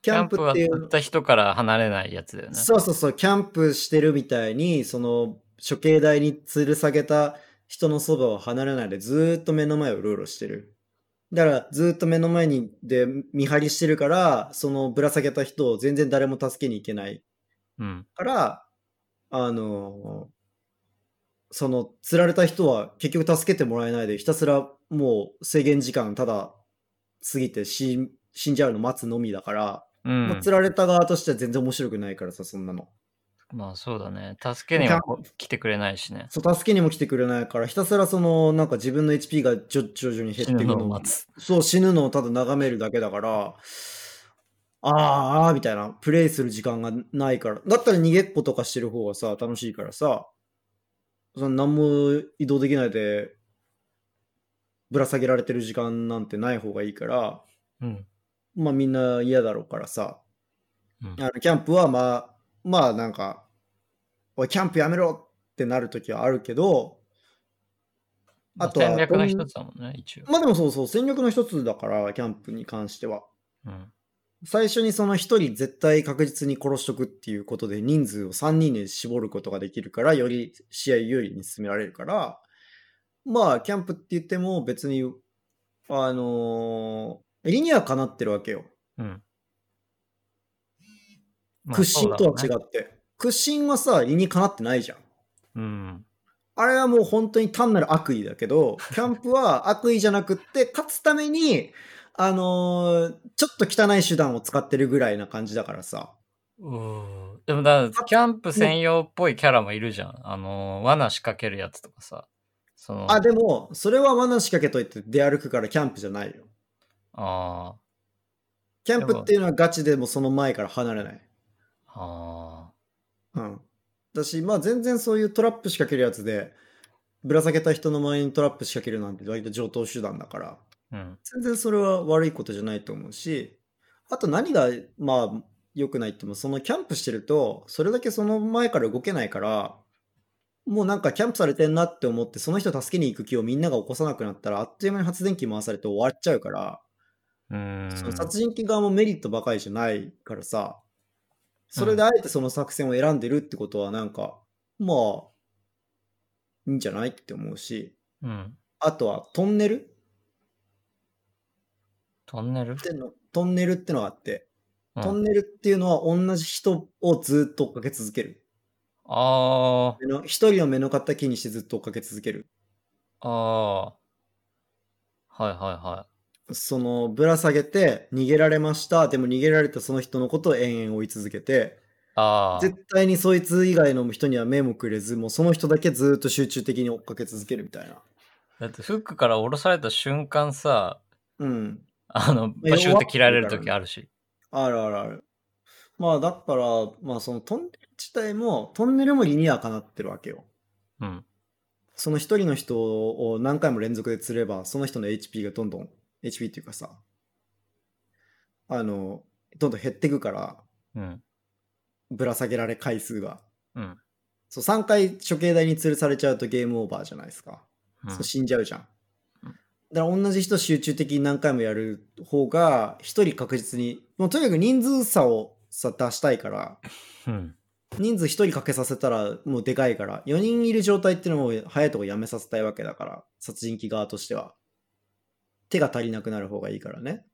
キャンプは行った人から離れないやつだよね。そうそうそう、キャンプしてるみたいに、その処刑台に吊る下げた人のそばを離れないで、ずーっと目の前をうろうろしてる。だからずーっと目の前にで見張りしてるから、そのぶら下げた人を全然誰も助けに行けないから、その吊られた人は結局助けてもらえないで、ひたすらもう制限時間ただ過ぎて死んじゃうの待つのみだから。釣られた側としては全然面白くないからさ、そんなの。まあそうだね。助けにも来てくれないしね。そう、助けにも来てくれないから、ひたすらその、なんか自分の HP が徐々に減っていくのを待つ。そう、死ぬのをただ眺めるだけだから、みたいな。プレイする時間がないから。だったら逃げっことかしてる方がさ、楽しいからさ、その何も移動できないで、ぶら下げられてる時間なんてない方がいいから、まあみんな嫌だろうからさ、キャンプはまあなんかおいキャンプやめろってなるときはあるけど、あとは戦略の一つだもんね一応。まあでもそう戦略の一つだからキャンプに関しては、最初にその一人絶対確実に殺しとくっていうことで人数を3人に絞ることができるから、より試合有利に進められるから、まあキャンプって言っても別に理にはかなってるわけよ。屈伸とは違って、ね、屈伸はさ理にかなってないじゃん。あれはもう本当に単なる悪意だけど、キャンプは悪意じゃなくって勝つためにちょっと汚い手段を使ってるぐらいな感じだからさ。でもだからキャンプ専用っぽいキャラもいるじゃん。罠仕掛けるやつとかさ。その、あ、でもそれは罠仕掛けといって出歩くからキャンプじゃないよ。ああ、キャンプっていうのはガチでもその前から離れない。ああ、うん。だし、まあ全然そういうトラップ仕掛けるやつでぶら下げた人の前にトラップ仕掛けるなんて割と常套手段だから、うん、全然それは悪いことじゃないと思うし、あと何がまあ良くないっても、そのキャンプしてるとそれだけその前から動けないから、もうなんかキャンプされてんなって思ってその人助けに行く気をみんなが起こさなくなったら、あっという間に発電機回されて終わっちゃうから、その殺人鬼側もメリットばかりじゃないからさ、それであえてその作戦を選んでるってことはなんか、うん、まあいいんじゃないって思うし、うん、あとはトンネルってのがあって、うん、トンネルっていうのは同じ人をずっと追っかけ続ける。ああ、一人の目の敵にしてずっと追っかけ続ける。ああ、はいはいはい。そのぶら下げて逃げられました、でも逃げられたその人のことを延々追い続けて、あ、絶対にそいつ以外の人には目もくれず、もうその人だけずっと集中的に追っかけ続けるみたいな。だってフックから降ろされた瞬間さ、うん、バシュンって切られる時あるし、ね、あるあるある。まあだから、まあ、そのトンネル自体も理にはかなってるわけよ、うん、その一人の人を何回も連続で釣れば、その人の HP がどんどん HP っていうかさ、どんどん減ってくから、うん、ぶら下げられ回数が、うん、そう、3回処刑台に吊るされちゃうとゲームオーバーじゃないですか、うん、そう、死んじゃうじゃん。だから同じ人集中的に何回もやる方が、一人確実に、もうとにかく人数差をさ出したいから、うん、人数一人かけさせたらもうでかいから、4人いる状態っていうのも早いとこやめさせたいわけだから、殺人鬼側としては手が足りなくなる方がいいからね。だか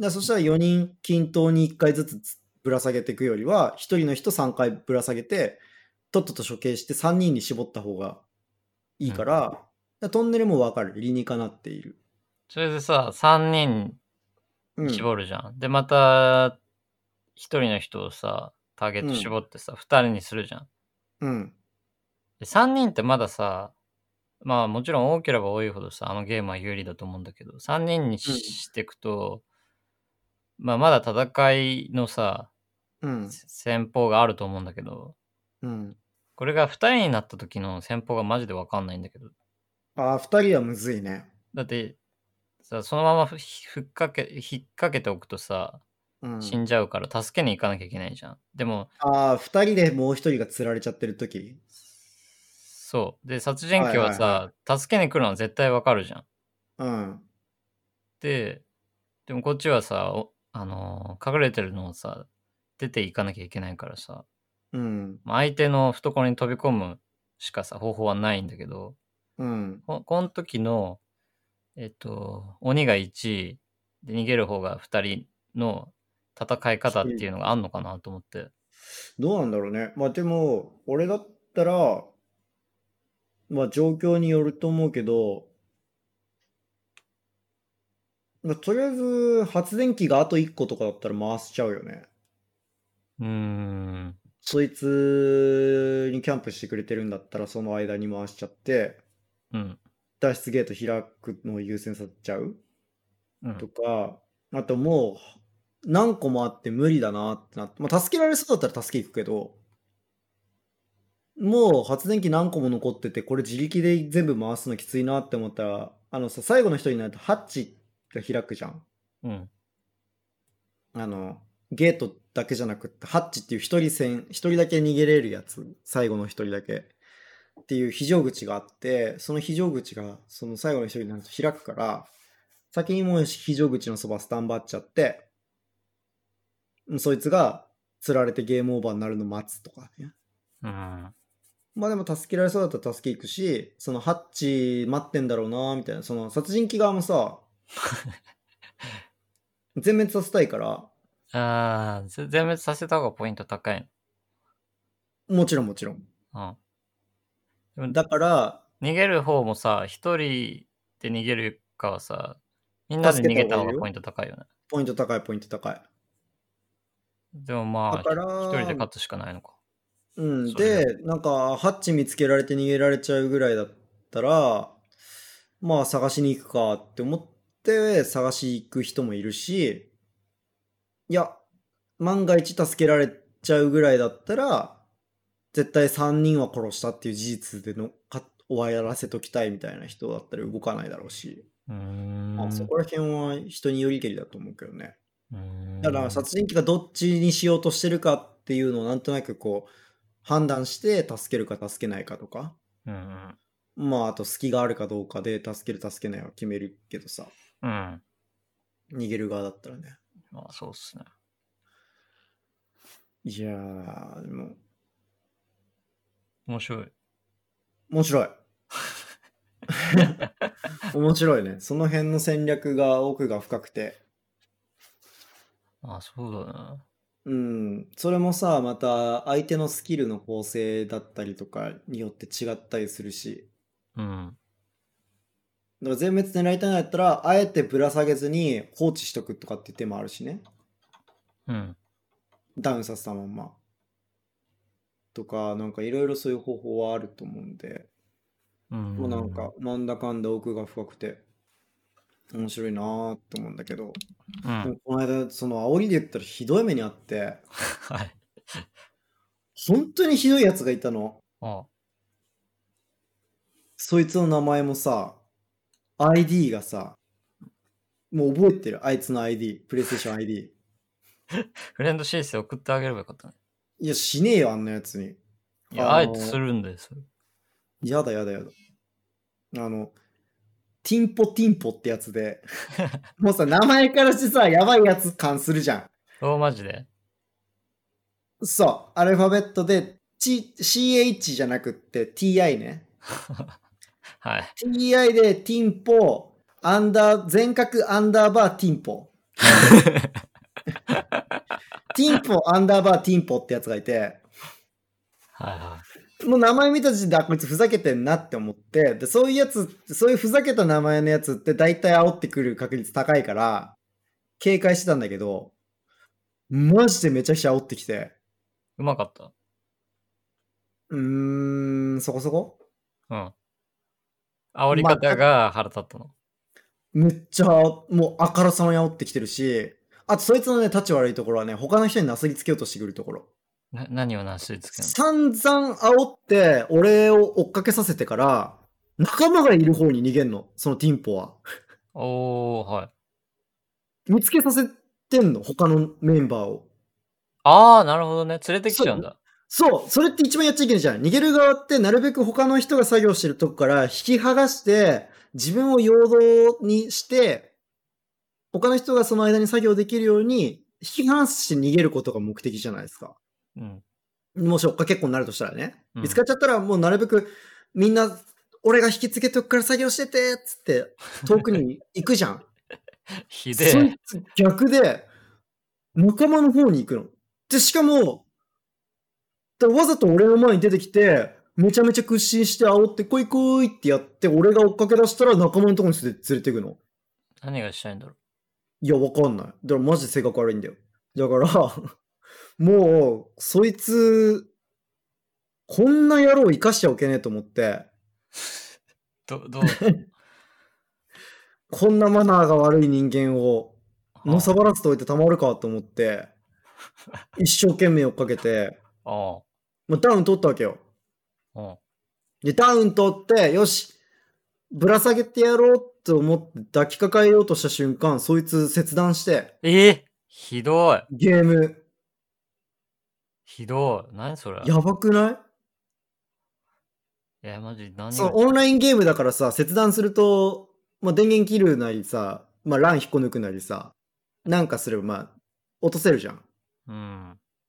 らそしたら4人均等に1回ずつぶら下げていくよりは、1人の人3回ぶら下げてとっとと処刑して3人に絞った方がいいから、うん、トンネルも分かる、理にかなっている。それでさ、3人絞るじゃん、うん、でまた1人の人をさターゲット絞ってさ、うん、2人にするじゃん、うん、で3人ってまださ、まあもちろん多ければ多いほどさ、あのゲームは有利だと思うんだけど、3人にしていくと、うん、まあまだ戦いのさ、うん、戦法があると思うんだけど、うん、これが2人になった時の戦法がマジで分かんないんだけど。ああ、2人はむずいね。だってさ、そのまま引っ掛けておくとさ、うん、死んじゃうから助けに行かなきゃいけないじゃん。でも、ああ、2人でもう1人が釣られちゃってる時、そうで、殺人鬼はさ、はいはいはい、助けに来るのは絶対わかるじゃん。うん。でもこっちはさ、隠れてるのをさ出て行かなきゃいけないからさ、うん、相手の懐に飛び込むしかさ方法はないんだけど。うん、この時の、鬼が1位で逃げる方が2人の戦い方っていうのがあんのかなと思って。どうなんだろうね。まあでも俺だったら、まあ状況によると思うけど、まあ、とりあえず発電機があと1個とかだったら回しちゃうよね。そいつにキャンプしてくれてるんだったらその間に回しちゃって、うん、脱出ゲート開くのを優先させちゃう、うん、とか、あともう何個もあって無理だなってなって、まあ、助けられそうだったら助け行くけど、もう発電機何個も残ってて、これ自力で全部回すのきついなって思ったら、さ、最後の人になるとハッチが開くじゃん、うん、ゲートだけじゃなくてハッチっていう一人だけ逃げれるやつ、最後の一人だけっていう非常口があって、その非常口がその最後の一人になると開くから、先にもう非常口のそばスタンバっちゃって、そいつが釣られてゲームオーバーになるの待つとかね、うん、まあでも助けられそうだったら助け行くし、そのハッチ待ってんだろうなみたいな、その殺人鬼側もさ全滅させたいから、ああ、全滅させた方がポイント高いの。もちろんもちろん。うん。だから逃げる方もさ、一人で逃げるかはさ、みんなで逃げた方がポイント高いよね。ポイント高い、ポイント高い。でもまあ一人で勝つしかないのか。うん。で、なんかハッチ見つけられて逃げられちゃうぐらいだっったら、まあ探しに行くかって思って探しに行く人もいるし、いや、万が一助けられちゃうぐらいだったら、絶対3人は殺したっていう事実での終わらせときたいみたいな人だったら動かないだろうし、まあ、そこら辺は人によりけりだと思うけどね。だから殺人鬼がどっちにしようとしてるかっていうのをなんとなくこう判断して助けるか助けないかとか、まああと隙があるかどうかで助ける助けないは決めるけどさ、逃げる側だったらね。まあそうっすね。いやーでも面白い面白いね。その辺の戦略が奥が深くて、あ、そうだな。うん、それもさ、また相手のスキルの構成だったりとかによって違ったりするし、うん。だから全滅狙いたいんだったら、あえてぶら下げずに放置しとくとかって手もあるしね。うん。ダウンさせたまんまとか、なんかいろいろそういう方法はあると思うんで、もうなんかなんだかんだ奥が深くて面白いなーって思うんだけど、でもこの間その煽りで言ったらひどい目にあってはい本当にひどいやつがいたの。ああ、そいつの名前もさ ID がさ、もう覚えてる、あいつの ID、 プレイステーション ID フレンド申請送ってあげればよかったね。いや、しねえよあんなやつに。いや、あえてするんだよそれ。やだやだやだ。ティンポティンポってやつでもうさ、名前からしてさ、やばいやつ感するじゃん。おー、マジで。そう、アルファベットで CH じゃなくって TI ねはい、 TI でティンポ全角_ティンポティンポ_ティンポってやつがいて、はいはい、もう名前見た時点でこいつふざけてんなって思って、でそういうやつ、そういうふざけた名前のやつって大体煽ってくる確率高いから警戒してたんだけど、マジでめちゃくちゃ煽ってきて。うまかった？そこそこ。煽り方が腹立ったの？めっちゃもうあからさまに煽ってきてるし、あとそいつのね立ち悪いところはね、他の人になすりつけようとしてくるところ。何をなすりつけんの？散々煽って俺を追っかけさせてから仲間がいる方に逃げんの、そのティンポはおー、はい、見つけさせてんの他のメンバーを。あー、なるほどね、連れてきちゃうんだ。そう、それって一番やっちゃいけないじゃん。逃げる側ってなるべく他の人が作業してるとこから引き剥がして自分を陽動にして他の人がその間に作業できるように引き離して逃げることが目的じゃないですか。もし追っかけっこになるとしたらね、見つかっちゃったらもうなるべくみんな俺が引きつけとくから作業しててっつって遠くに行くじゃんひでえ。そいつ逆で仲間の方に行くので、しかもわざと俺の前に出てきてめちゃめちゃ屈伸して煽ってこいこいってやって、俺が追っかけ出したら仲間のとこに連れてくの。何がしたいんだろう。いや、わかんない。だからマジで性格悪いんだよ。だからもうそいつこんな野郎生かしちゃおけねえと思ってどうこんなマナーが悪い人間をのさばらせておいてたまるかと思って一生懸命追っかけてダウン取ったわけよ。でダウン取ってよしぶら下げてやろうと思って抱きかかえようとした瞬間、そいつ切断して。ひどい。ゲームひどい。何それ。やばくない？いや、マジ何？そう、オンラインゲームだからさ、切断すると、まあ、電源切るなりさ、まあ、LAN 引っこ抜くなりさ、なんかすれば、まあ、落とせるじゃん。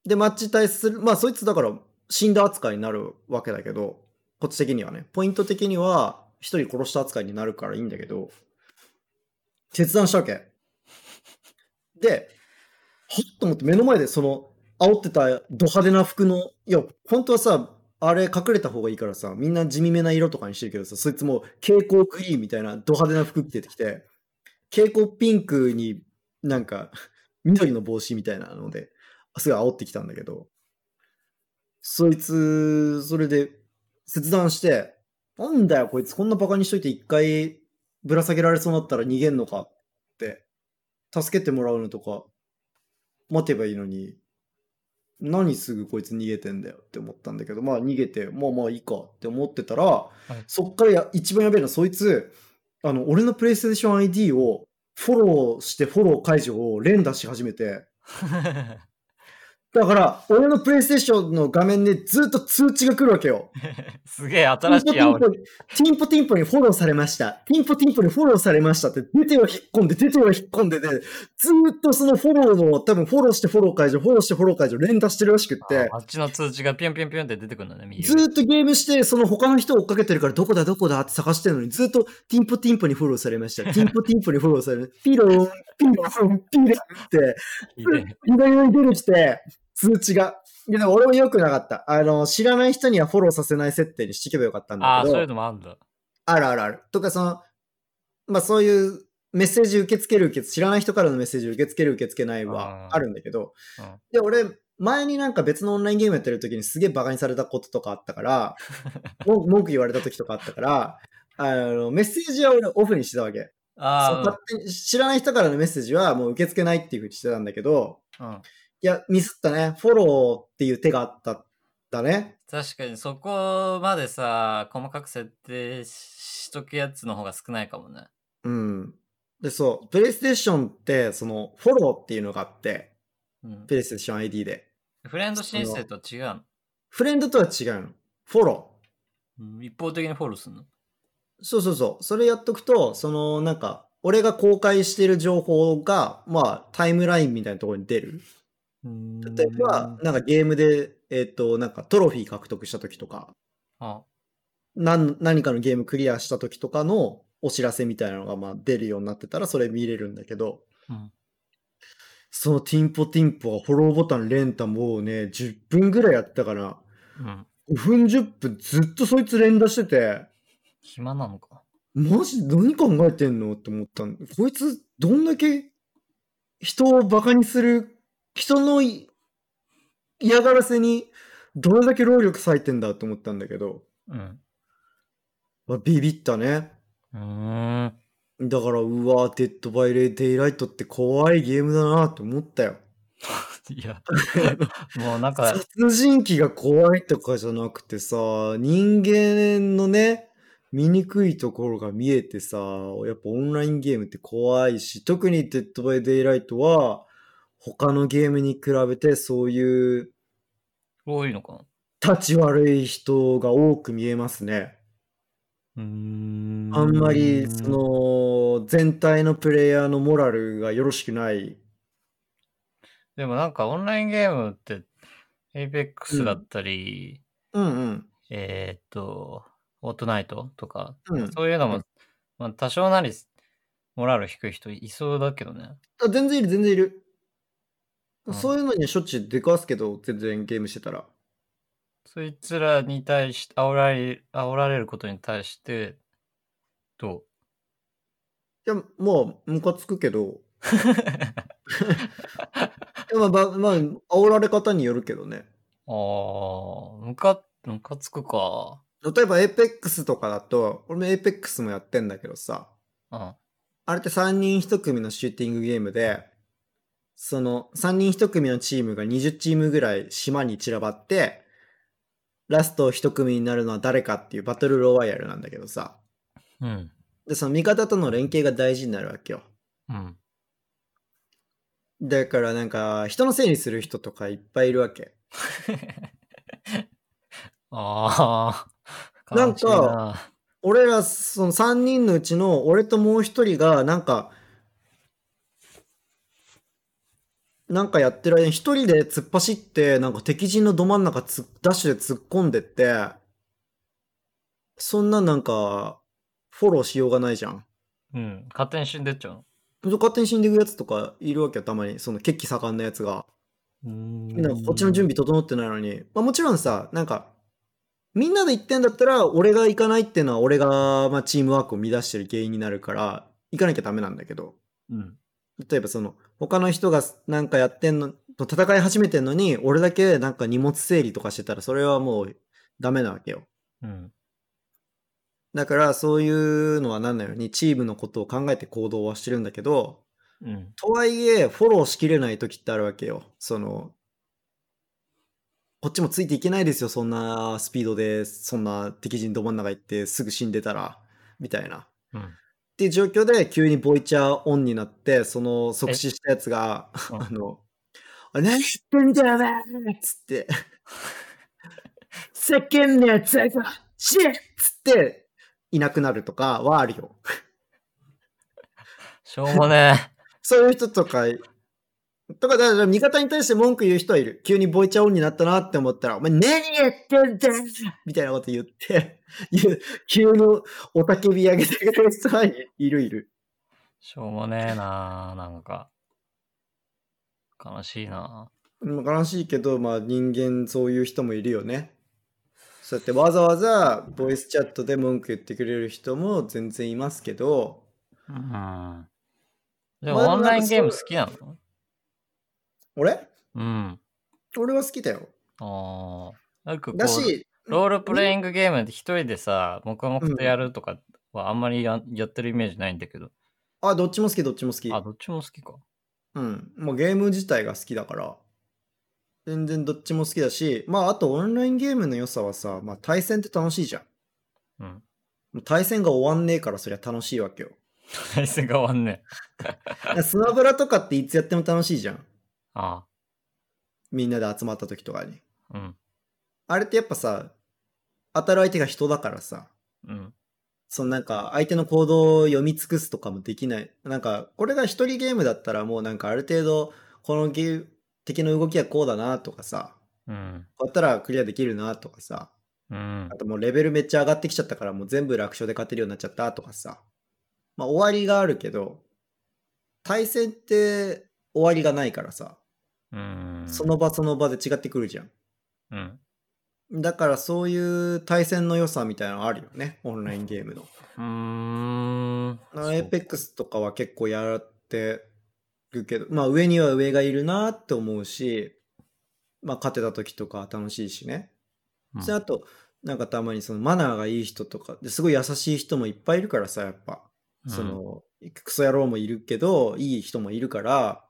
で、マッチ対する、まあ、そいつだから、死んだ扱いになるわけだけど、こっち的にはね、ポイント的には、一人殺した扱いになるからいいんだけど、切断したわけ。で、はっと思って目の前でその、煽ってたド派手な服の、いや本当はさあれ隠れた方がいいからさ、みんな地味めな色とかにしてるけどさ、そいつもう蛍光グリーンみたいなド派手な服着てきて、蛍光ピンクになんか緑の帽子みたいなのですごい煽ってきたんだけど、そいつそれで切断してなんだよこいつこんなバカにしといて一回ぶら下げられそうになったら逃げんのかって助けてもらうのとか待てばいいのに、何すぐこいつ逃げてんだよって思ったんだけど、まあ逃げてまあまあいいかって思ってたら、はい、そっから一番やべえのはそいつ俺のプレイステーション ID をフォローしてフォロー解除を連打し始めてだから俺のプレイステーションの画面でずっと通知が来るわけよすげえ新しい煽り。ティンポティンポにフォローされました、ティンポティンポにフォローされましたって出ては引っ込んで出ては引っ込んでで、ずっとそのフォローの多分フォローしてフォロー解除フォローしてフォロー解除連打してるらしくって、 あっちの通知がピョンピョンピョンって出てくるんだね。右ずっとゲームしてその他の人を追っかけてるからどこだどこだって探してるのにずっとティンポティンポにフォローされましたティンポティンポにフォローされましたピローンピローンピローンって左側に出てきて通知が。いやでも俺も良くなかった。知らない人にはフォローさせない設定にしていけばよかったんだけど。ああ、そういうのもあるんだ。あるあるある。とかまあそういうメッセージ受け付ける知らない人からのメッセージ受け付ける受け付けないはあるんだけど。うん、で、俺、前になんか別のオンラインゲームやってる時にすげえバカにされたこととかあったから、文句言われた時とかあったから、メッセージは俺オフにしてたわけ。ああ。勝手に知らない人からのメッセージはもう受け付けないっていうふうにしてたんだけど、うん。いやミスったね、フォローっていう手があったんだね。確かにそこまでさ細かく設定しとくやつの方が少ないかもね。うんで、そうプレイステーションってそのフォローっていうのがあって、うん、プレイステーション ID でフレンド申請とは違うの？フレンドとは違うの、フォロー、うん、一方的にフォローするの？そうそうそう、それやっとくとなんか俺が公開してる情報がまあタイムラインみたいなところに出る。例えばなんかゲームでなんかトロフィー獲得した時とか、何かのゲームクリアした時とかのお知らせみたいなのがまあ出るようになってたらそれ見れるんだけど、うん、そのティンポティンポはフォローボタン連打もうね10分ぐらいやったから、うん、5分10分ずっとそいつ連打してて、暇なのかマジ何考えてんのって思ったの。こいつどんだけ人をバカにする、人の嫌がらせにどれだけ労力割いてんだと思ったんだけど、うん、まあ、ビビったね。だからうわデッドバイデイライトって怖いゲームだなと思ったよいやもうなんか殺人鬼が怖いとかじゃなくてさ、人間のね醜いところが見えてさ、やっぱオンラインゲームって怖いし、特にデッドバイデイライトは他のゲームに比べてそういう多いのかな、立ち悪い人が多く見えますね。あんまり全体のプレイヤーのモラルがよろしくない。でもなんかオンラインゲームってApexだったり、うんうんうん、フォートナイトとか、うん、そういうのも、うん、まあ、多少なりモラル低い人いそうだけどね。あ、全然いる全然いる。そういうのにはしょっちゅう出かすけど、全然ゲームしてたらそいつらに対して煽られることに対してどう？いやもうムカつくけどまあ煽られ方によるけどね。ああムカつくか。例えばエーペックスとかだと、俺もエーペックスもやってんだけどさ、うん、あれって3人1組のシューティングゲームで、その3人1組のチームが20チームぐらい島に散らばって、ラスト1組になるのは誰かっていうバトルロワイヤルなんだけどさ、うん、でその味方との連携が大事になるわけよ、うん、だからなんか人のせいにする人とかいっぱいいるわけああ、なんか俺らその3人のうちの俺ともう1人がなんかやってる間に一人で突っ走って、なんか敵陣のど真ん中ダッシュで突っ込んでって、そんななんかフォローしようがないじゃん。うん、勝手に死んでっちゃうの。勝手に死んでいくやつとかいるわけよ、たまに。その血気盛んなやつが、なんかこっちの準備整ってないのに、まあ、もちろんさ、なんかみんなで行ってんだったら俺が行かないっていうのは俺が、まあ、チームワークを乱してる原因になるから行かなきゃダメなんだけど、うん、例えばその他の人がなんかやってんの、戦い始めてんのに俺だけなんか荷物整理とかしてたらそれはもうダメなわけよ、うん、だからそういうのはなんのようにチームのことを考えて行動はしてるんだけど、うん、とはいえフォローしきれない時ってあるわけよ。そのこっちもついていけないですよ、そんなスピードでそんな敵陣ど真ん中行ってすぐ死んでたらみたいな、うん、っていう状況で急にボイチャーオンになって、その即死したやつがあの、うん、何してんだよなっつって叫んでやつやつ死っつっていなくなるとかはあるよ。しょうもね。そういう人とかだから味方に対して文句言う人はいる。急にボイチャオンになったなって思ったら、お前何やってんだみたいなこと言って、急に雄たけび上げてくれる人はいるいる。しょうもねえな、なんか悲しいな。悲しいけど、まあ人間そういう人もいるよね。そうやってわざわざボイスチャットで文句言ってくれる人も全然いますけど、うん、でもオンラインゲーム好きなの？俺？うん。俺は好きだよ。ああ、なんかこうだしロールプレイングゲームで一人でさ、黙々とやるとかはあんまり やってるイメージないんだけど。あ、どっちも好き、どっちも好き。あ、どっちも好きか。うん。もうゲーム自体が好きだから。全然どっちも好きだし、まああとオンラインゲームの良さはさ、まあ対戦って楽しいじゃん。うん。対戦が終わんねえからそりゃ楽しいわけよ。対戦が終わんねえ。スマブラとかっていつやっても楽しいじゃん。ああ。みんなで集まった時とかに。うん。あれってやっぱさ、当たる相手が人だからさ。うん。そのなんか相手の行動を読み尽くすとかもできない。なんかこれが一人ゲームだったらもうなんかある程度このゲーム敵の動きはこうだなとかさ、うん、こうやったらクリアできるなとかさ、うん、あともうレベルめっちゃ上がってきちゃったからもう全部楽勝で勝てるようになっちゃったとかさ、まあ終わりがあるけど対戦って終わりがないからさ、うん、その場その場で違ってくるじゃん、うん、だからそういう対戦の良さみたいなのあるよね、オンラインゲームの。エーペックスとかは結構やってけど、まあ上には上がいるなって思うし、まあ勝てた時とか楽しいしね、うん、それあとなんかたまにそのマナーがいい人とかですごい優しい人もいっぱいいるからさ、やっぱその、うん、クソ野郎もいるけどいい人もいるから、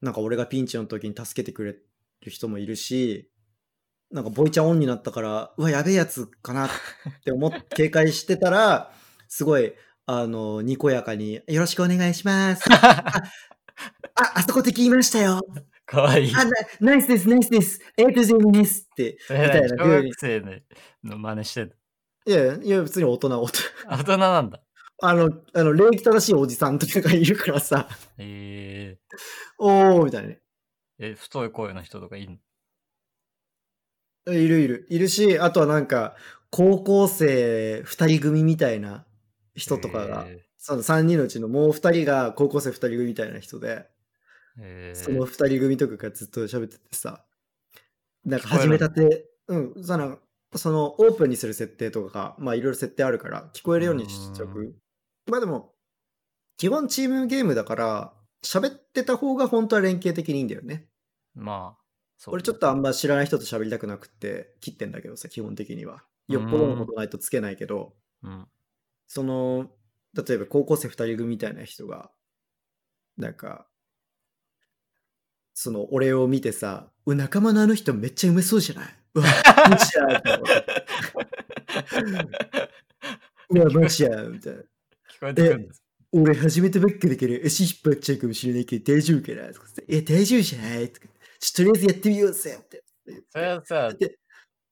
なんか俺がピンチの時に助けてくれる人もいるし、なんかボイちゃんオンになったからうわやべえやつかなって警戒してたらすごいにこやかによろしくお願いしますあそこ敵いましたよ。かわいい。ナイスです、ナイスです。A to Zですって。みたいな。小学生の真似してる。いや、普通に大人なんだ。礼儀正しいおじさんとかがいるからさ。おー、みたいなね。太い声の人とかいるの？いるし、あとはなんか、高校生2人組みたいな人とかが。その3人のうちのもう2人が高校生2人組みたいな人で、その2人組とかがずっと喋っててさ、なんか始めたて、うん、そのオープンにする設定とかがまあいろいろ設定あるから聞こえるようにしちゃう。まあでも基本チームゲームだから喋ってた方が本当は連携的にいいんだよね。まあそう、俺ちょっとあんま知らない人と喋りたくなくて切ってんだけどさ、基本的にはよっぽどのことないとつけないけど、うん、その例えば高校生2人組みたいな人がなんかその俺を見てさ、仲間のあの人めっちゃうめそうじゃない、うわマジやうわマジやみたいな、聞こえてくるんです。俺初めてばっかだけど足引っ張っちゃうかもしれないけど大丈夫かなとか、いや大丈夫じゃないとか、とりあえずやってみようぜって。それはさ、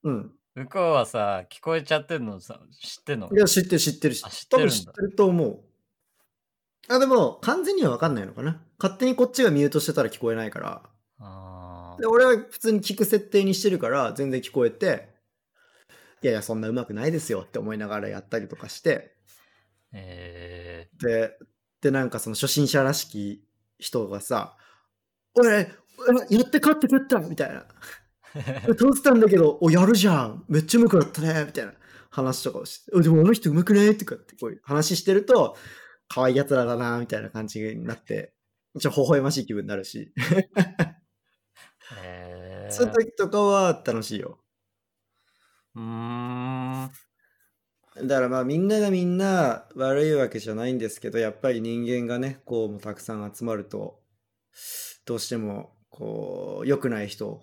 うん。向こうはさ、聞こえちゃってるのさ、知ってんの？いや、知ってるし、多分知ってると思う。あ、でも、完全には分かんないのかな。勝手にこっちがミュートしてたら聞こえないから。あで、俺は普通に聞く設定にしてるから、全然聞こえて、いやいや、そんな上手くないですよって思いながらやったりとかして、で、なんかその初心者らしき人がさ、俺やって勝ったみたいな。通ってたんだけど、お、やるじゃん、めっちゃ上手くなったねみたいな話とかをして、でもあの人上手くねとかってこういう話してると、可愛いやつらだなみたいな感じになって、ちょっと微笑ましい気分になるし。そういう時とかは楽しいよ。だからまあみんながみんな悪いわけじゃないんですけど、やっぱり人間がねこうもたくさん集まるとどうしてもこう良くない人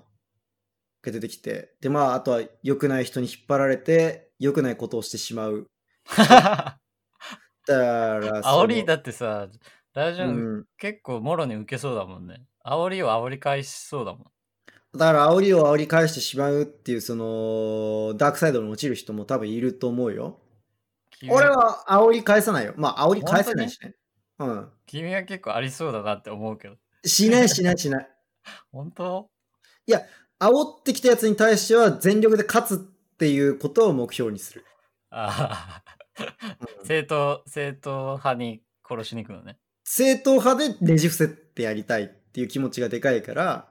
が出てきて、でまああとは良くない人に引っ張られて良くないことをしてしまう。煽りだってさ、大丈夫、うん、結構もろに受けそうだもんね。煽りを煽り返しそうだもん。だから煽りを煽り返してしまうっていうそのダークサイドに落ちる人も多分いると思うよ。俺は煽り返さないよ。まあ煽り返さないしね。うん。君は結構ありそうだなって思うけど。しないしないしない。本当？いや、煽ってきたやつに対しては全力で勝つっていうことを目標にする。ああ、うん、正統派に殺しに行くのね。正統派でねじ伏せてやりたいっていう気持ちがでかいから。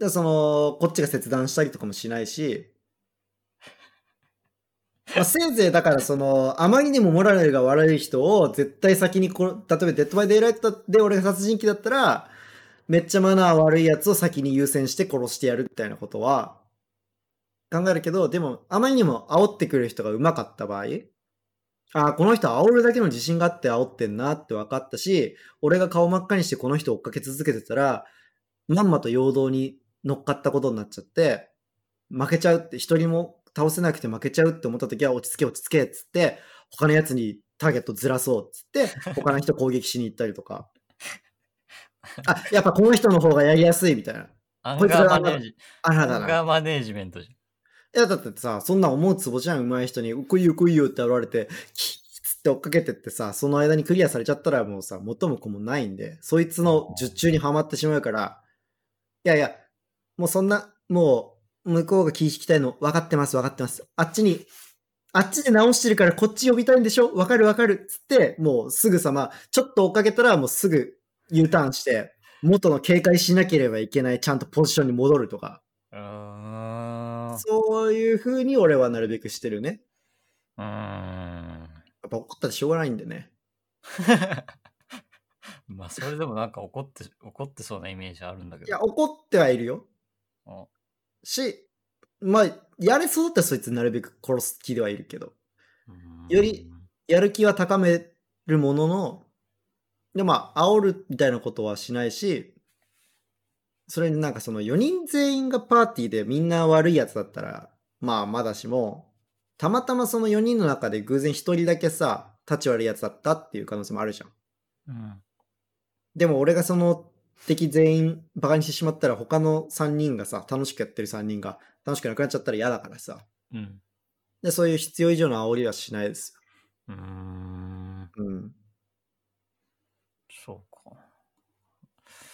でそのこっちが切断したりとかもしないし、まあ、せいぜいだからそのあまりにもモラルが悪い人を絶対先に例えばデッドバイデイライトで俺が殺人鬼だったらめっちゃマナー悪いやつを先に優先して殺してやるみたいなことは考えるけど、でもあまりにも煽ってくる人がうまかった場合、ああこの人煽るだけの自信があって煽ってんなって分かったし、俺が顔真っ赤にしてこの人追っかけ続けてたらまんまと陽動に乗っかったことになっちゃって負けちゃうって、一人も倒せなくて負けちゃうって思った時は落ち着け落ち着けっつって他のやつにターゲットずらそうっつって他の人攻撃しに行ったりとかあやっぱこの人の方がやりやすいみたいなアンガーマネージメントじゃん。いやだってさそんな思うツボじゃん。上手い人にうこいよこいよって現れてキッつって追っかけてってさ、その間にクリアされちゃったらもうさ元も子もないんで、そいつの術中にはまってしまうから、いやいやもうそんな、もう向こうが気引きたいの分かってます分かってます、あっちで直してるからこっち呼びたいんでしょ、分かる分かるっつってもうすぐさまちょっと追っかけたらもうすぐ U ターンして元の警戒しなければいけないちゃんとポジションに戻るとか、そういう風に俺はなるべくしてるね。やっぱ怒ったらしょうがないんでね。まあそれでもなんか怒ってそうなイメージあるんだけど。いや怒ってはいるよし、まあやれそうだったらそいつなるべく殺す気ではいるけど、よりやる気は高めるものの、でまあ煽るみたいなことはしないし、それになんかその4人全員がパーティーでみんな悪いやつだったらまあまだしも、たまたまその4人の中で偶然1人だけさ立ち悪いやつだったっていう可能性もあるじゃん、うん、でも俺がその敵全員バカにしてしまったら他の3人がさ楽しくやってる3人が楽しくなくなっちゃったら嫌だからさ、うん、でそういう必要以上の煽りはしないですよ。うんそうか。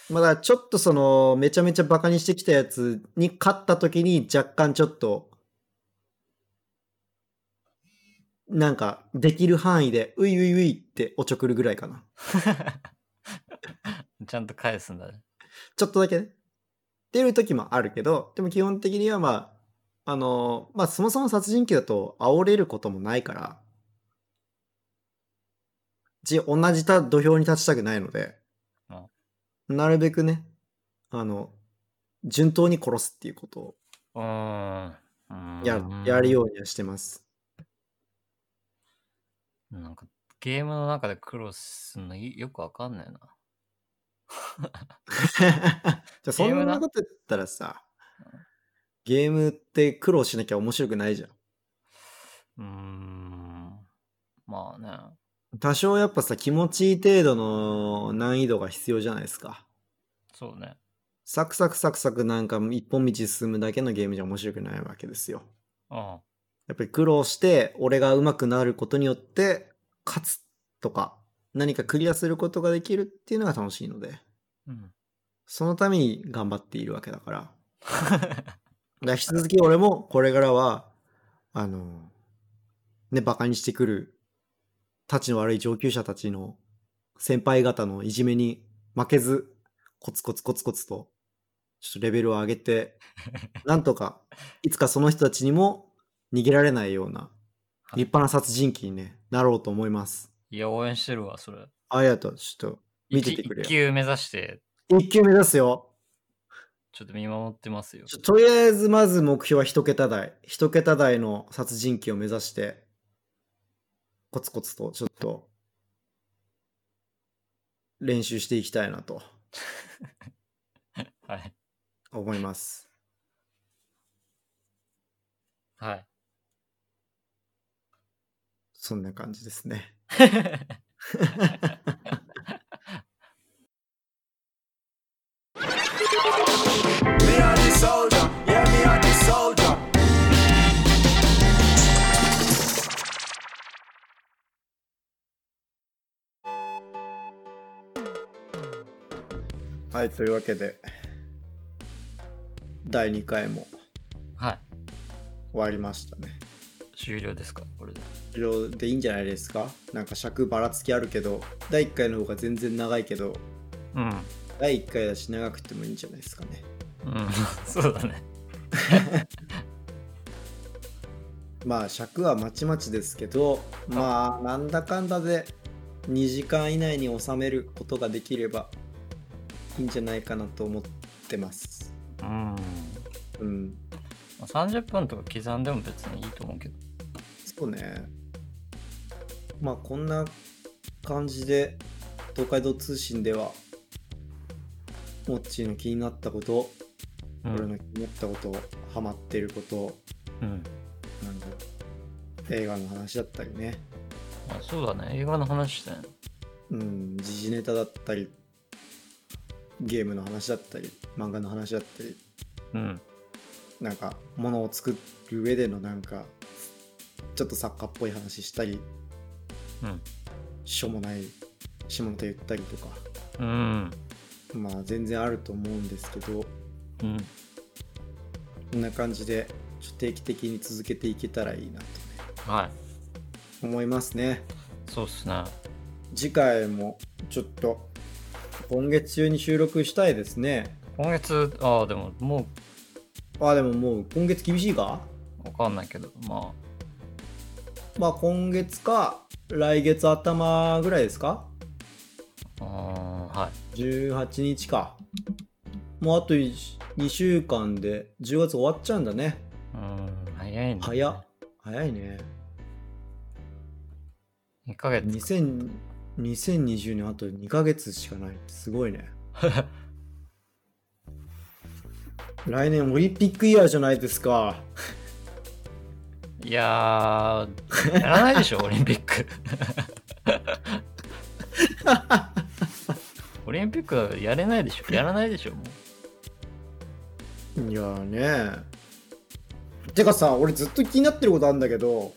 まあ、だからちょっとそのめちゃめちゃバカにしてきたやつに勝った時に若干ちょっとなんかできる範囲でういういういっておちょくるぐらいかな。ちゃんと返すんだね。ちょっとだけね。っていう時もあるけど、でも基本的にはまあ、まあそもそも殺人鬼だと煽れることもないから、同じ土俵に立ちたくないので、うん、なるべくね、順当に殺すっていうことをやるようにはしてます。なんかゲームの中で苦労するのよくわかんないな。じゃあそんなこと言ったらさゲームって苦労しなきゃ面白くないじゃん。まあね、多少やっぱさ気持ちいい程度の難易度が必要じゃないですか。そうね。サクサクサクサクなんか一本道進むだけのゲームじゃ面白くないわけですよ。ああやっぱり苦労して俺が上手くなることによって勝つとか何かクリアすることができるっていうのが楽しいので、うん、そのために頑張っているわけだから引き続き俺もこれからはねバカにしてくるたちの悪い上級者たちの先輩方のいじめに負けずコツコツコツコツとちょっとレベルを上げてなんとかいつかその人たちにも逃げられないような立派な殺人鬼に、ね、なろうと思います。いや応援してるわそれ。ありがとう。ちょっと見ててくれよ。1級目指して。1級目指すよ。ちょっと見守ってますよ。とりあえずまず目標は1桁台の殺人鬼を目指してコツコツとちょっと練習していきたいなとはい思います。はい、そんな感じですねはい、というわけで第2回も終わりましたね、はい、終了ですか。これで終了でいいんじゃないですか。なんか尺ばらつきあるけど第1回の方が全然長いけど、うん、第1回だし長くてもいいんじゃないですかね。うんそうだねまあ尺はまちまちですけど、まあなんだかんだで2時間以内に収めることができればいいんじゃないかなと思ってます。うん。うん。30分とか刻んでも別にいいと思うけど。そうね。まあこんな感じで東海道通信ではモッチーの気になったこと、うん、俺の気になったこと、ハマっていること、うん、なんだ映画の話だったりね。あ、そうだね。映画の話だよね。うん。時事ネタだったり。ゲームの話だったり漫画の話だったり、うん、なんか物を作る上でのなんかちょっと作家っぽい話したり、うん、しょうもない下ネタ言ったりとか、うん、まあ全然あると思うんですけど、うん、こんな感じでちょっと定期的に続けていけたらいいなと、ね、はい、思いますね。そうっすね。次回もちょっと今月中に収録したいですね。今月、ああでももう、ああでももう今月厳しいか？わかんないけど、まあまあ今月か来月頭ぐらいですか？ああはい。18日か。もうあと2週間で10月終わっちゃうんだね。早いね。早いね。1ヶ月。2020年あと2ヶ月しかないってすごいね来年オリンピックイヤーじゃないですか。いやーやらないでしょオリンピックオリンピックはやれないでしょ、やらないでしょもう。いやーねー、てかさ俺ずっと気になってることあるんだけど、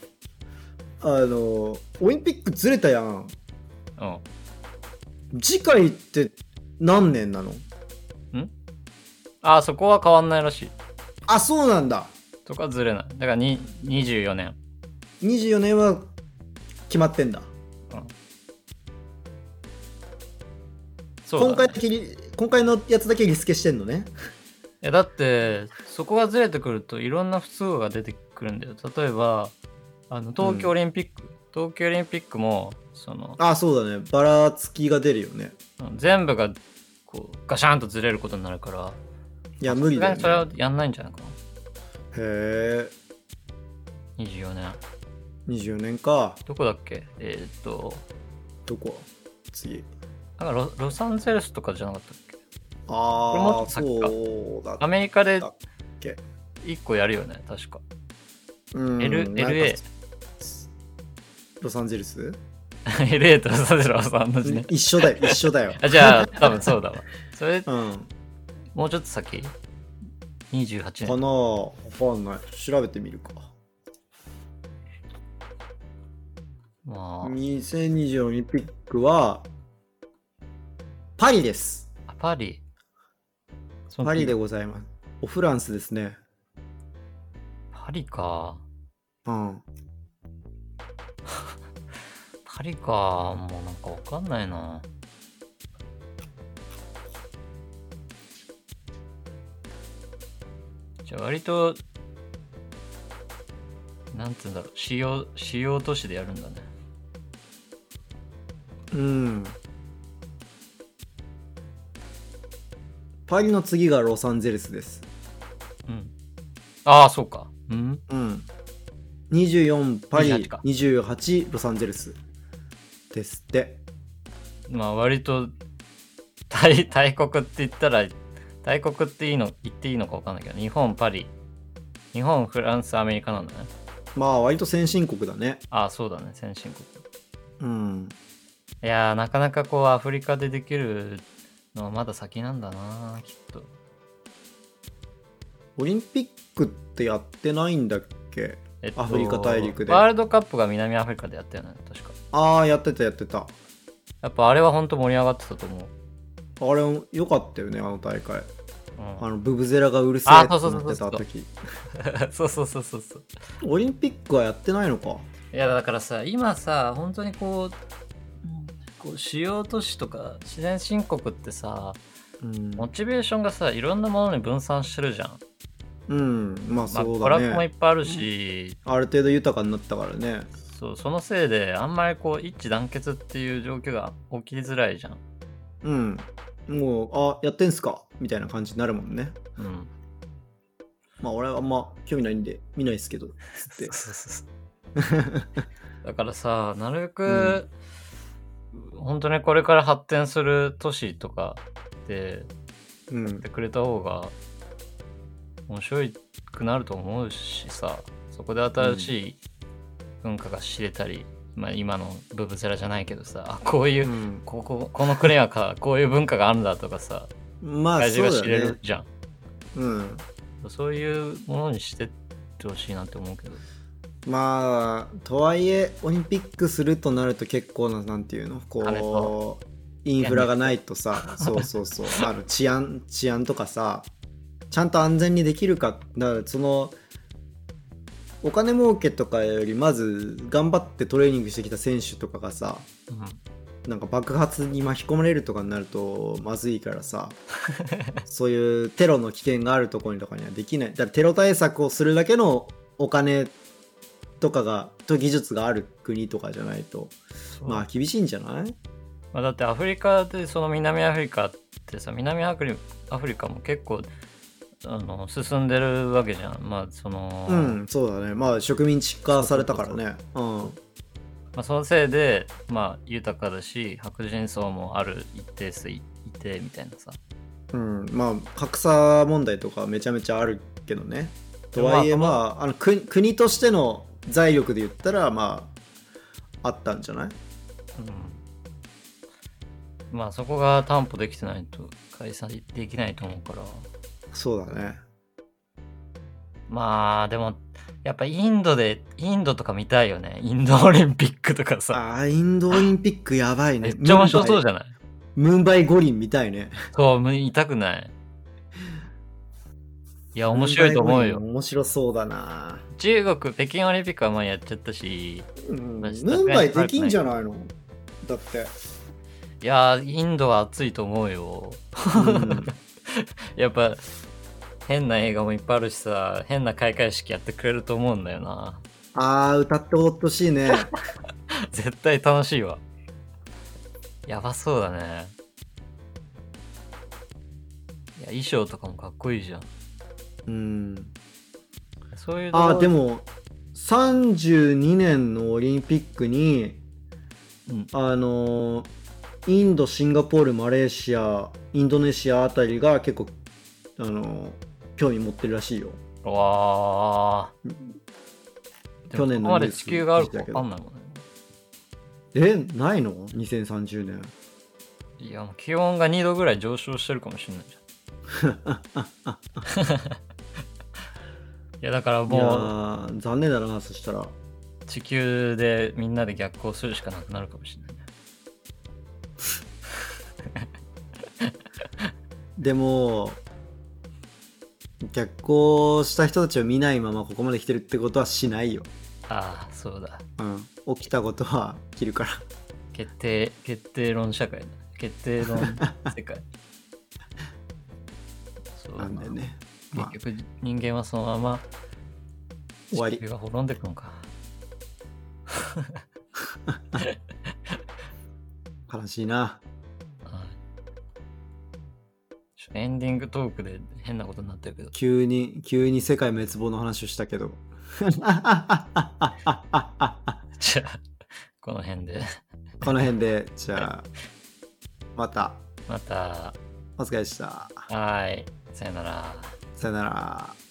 オリンピックずれたやん。うん、次回って何年なの？ん？あ、そこは変わんないらしい。あ、そうなんだ。とかずれない。だから24年。24年は決まってんだ。うん。そうだね。今回のやつだけリスケしてんのね。いやだってそこがずれてくるといろんな不都合が出てくるんだよ。例えば東京オリンピック、うん、東京オリンピックもあ、そうだね、ばらつきが出るよね。全部がこうガシャンとずれることになるから、いや無理だよね。それはやんないんじゃないかな。へえ。24年か。どこだっけ。どこ次なんか ロサンゼルスとかじゃなかったっけ。ああそうだ。アメリカで1個やるよね確か。うん LA ロサンゼルスLA とロサンゼルスは同じね。一緒だよあ、じゃあ多分そうだわそれ、うん、もうちょっと先28年かな。わかんない、調べてみるか。まあ2020オリンピックはパリです。あ、パリでございます。おフランスですね。パリか。うん、パリか。もうなんかわかんないな。じゃあ割となんつうんだろう、主要都市でやるんだね。うん。パリの次がロサンゼルスです。うん。ああそうか。うんうん。24パリ、28ロサンゼルスですって。まあ割と 大国って言ったら大国っていいの言っていいのか分かんないけど、日本パリ、日本フランスアメリカなんだね。まあ割と先進国だね。ああそうだね、先進国。うん、いやーなかなかこうアフリカでできるのはまだ先なんだなきっと。オリンピックってやってないんだっけ、アフリカ大陸で。ワールドカップが南アフリカでやったよね確か。ああやってたやってた。やっぱあれは本当盛り上がってたと思う。あれ良かったよねあの大会、うん、あのブブゼラがうるせえってなってた時。そうそうそうそうそう。オリンピックはやってないのか。いやだからさ今さ本当にこう主要都市とか自然新国ってさ、うん、モチベーションがさいろんなものに分散してるじゃん。うんまあそうだね。娯楽もいっぱいあるし、うん、ある程度豊かになったからね。そうそのせいであんまりこう一致団結っていう状況が起きづらいじゃん。うん、もうあやってんすかみたいな感じになるもんね。うん、まあ俺はあんま興味ないんで見ないですけどって。だからさなるべく、うん、本当にこれから発展する都市とかでやってくれた方が面白くなると思うしさ、そこで新しい文化が知れたり。うん、まあ、今のブブゼラじゃないけどさ、こういう、うん、この国はかこういう文化があるんだとかさ、まあそうだね、知れるじゃん、うん、そういうものにしてってほしいなって思うけど。まあとはいえオリンピックするとなると結構ななんていうのこうインフラがないとさ、そうそうそうあの治安とかさちゃんと安全にできるか、だからそのお金儲けとかよりまず頑張ってトレーニングしてきた選手とかがさ、うん、なんか爆発に巻き込まれるとかになるとまずいからさそういうテロの危険があるところとかにはできない。だからテロ対策をするだけのお金とかがと技術がある国とかじゃないとまあ厳しいんじゃない？まあ、だってアフリカでその南アフリカってさ、南アフリカも結構あの進んでるわけじゃん。まあそのうんそうだね、まあ植民地化されたからね。うん、まあ、そのせいでまあ豊かだし白人層もある一定数いてみたいなさ、うんまあ格差問題とかめちゃめちゃあるけどね。とはいえまああの 国としての財力で言ったらまああったんじゃない？うん、まあそこが担保できてないと解散できないと思うから。そうだね。まあでもやっぱインドとか見たいよね。インドオリンピックとかさ。インドオリンピックやばいね。めっちゃ面白そうじゃない？ムンバイ五輪見たいね。そう見たくない？いや面白いと思うよ。面白そうだな。中国北京オリンピックは前やっちゃったし、うん、ムンバイできんじゃないの？だっていやインドは暑いと思うよ、うんやっぱ変な映画もいっぱいあるしさ、変な開会式やってくれると思うんだよな。あー歌って踊ってほしいね絶対楽しいわ。やばそうだね。いや衣装とかもかっこいいじゃん。そういうあーでも32年のオリンピックに、うん、インド、シンガポール、マレーシア、インドネシアあたりが結構興味持ってるらしいよ。わー。去年のニュース聞いたけど。ここまで地球があるか分かんないもんね。ないの ？2030 年。いや、気温が2度ぐらい上昇してるかもしれないじゃん。いやだからもう残念だな、そしたら。地球でみんなで逆行するしかなくなるかもしれない。でも逆行した人たちを見ないままここまで来てるってことはしないよ。ああそうだ、うん、起きたことは切るから。決定論社会だ。決定論世界そうなんだよね。結局人間はそのまま終わりが滅んでくのか悲しいな。エンディングトークで変なことになってるけど、急に世界滅亡の話をしたけどじゃあこの辺でじゃあ、はい、またお疲れでした。はい、さよなら。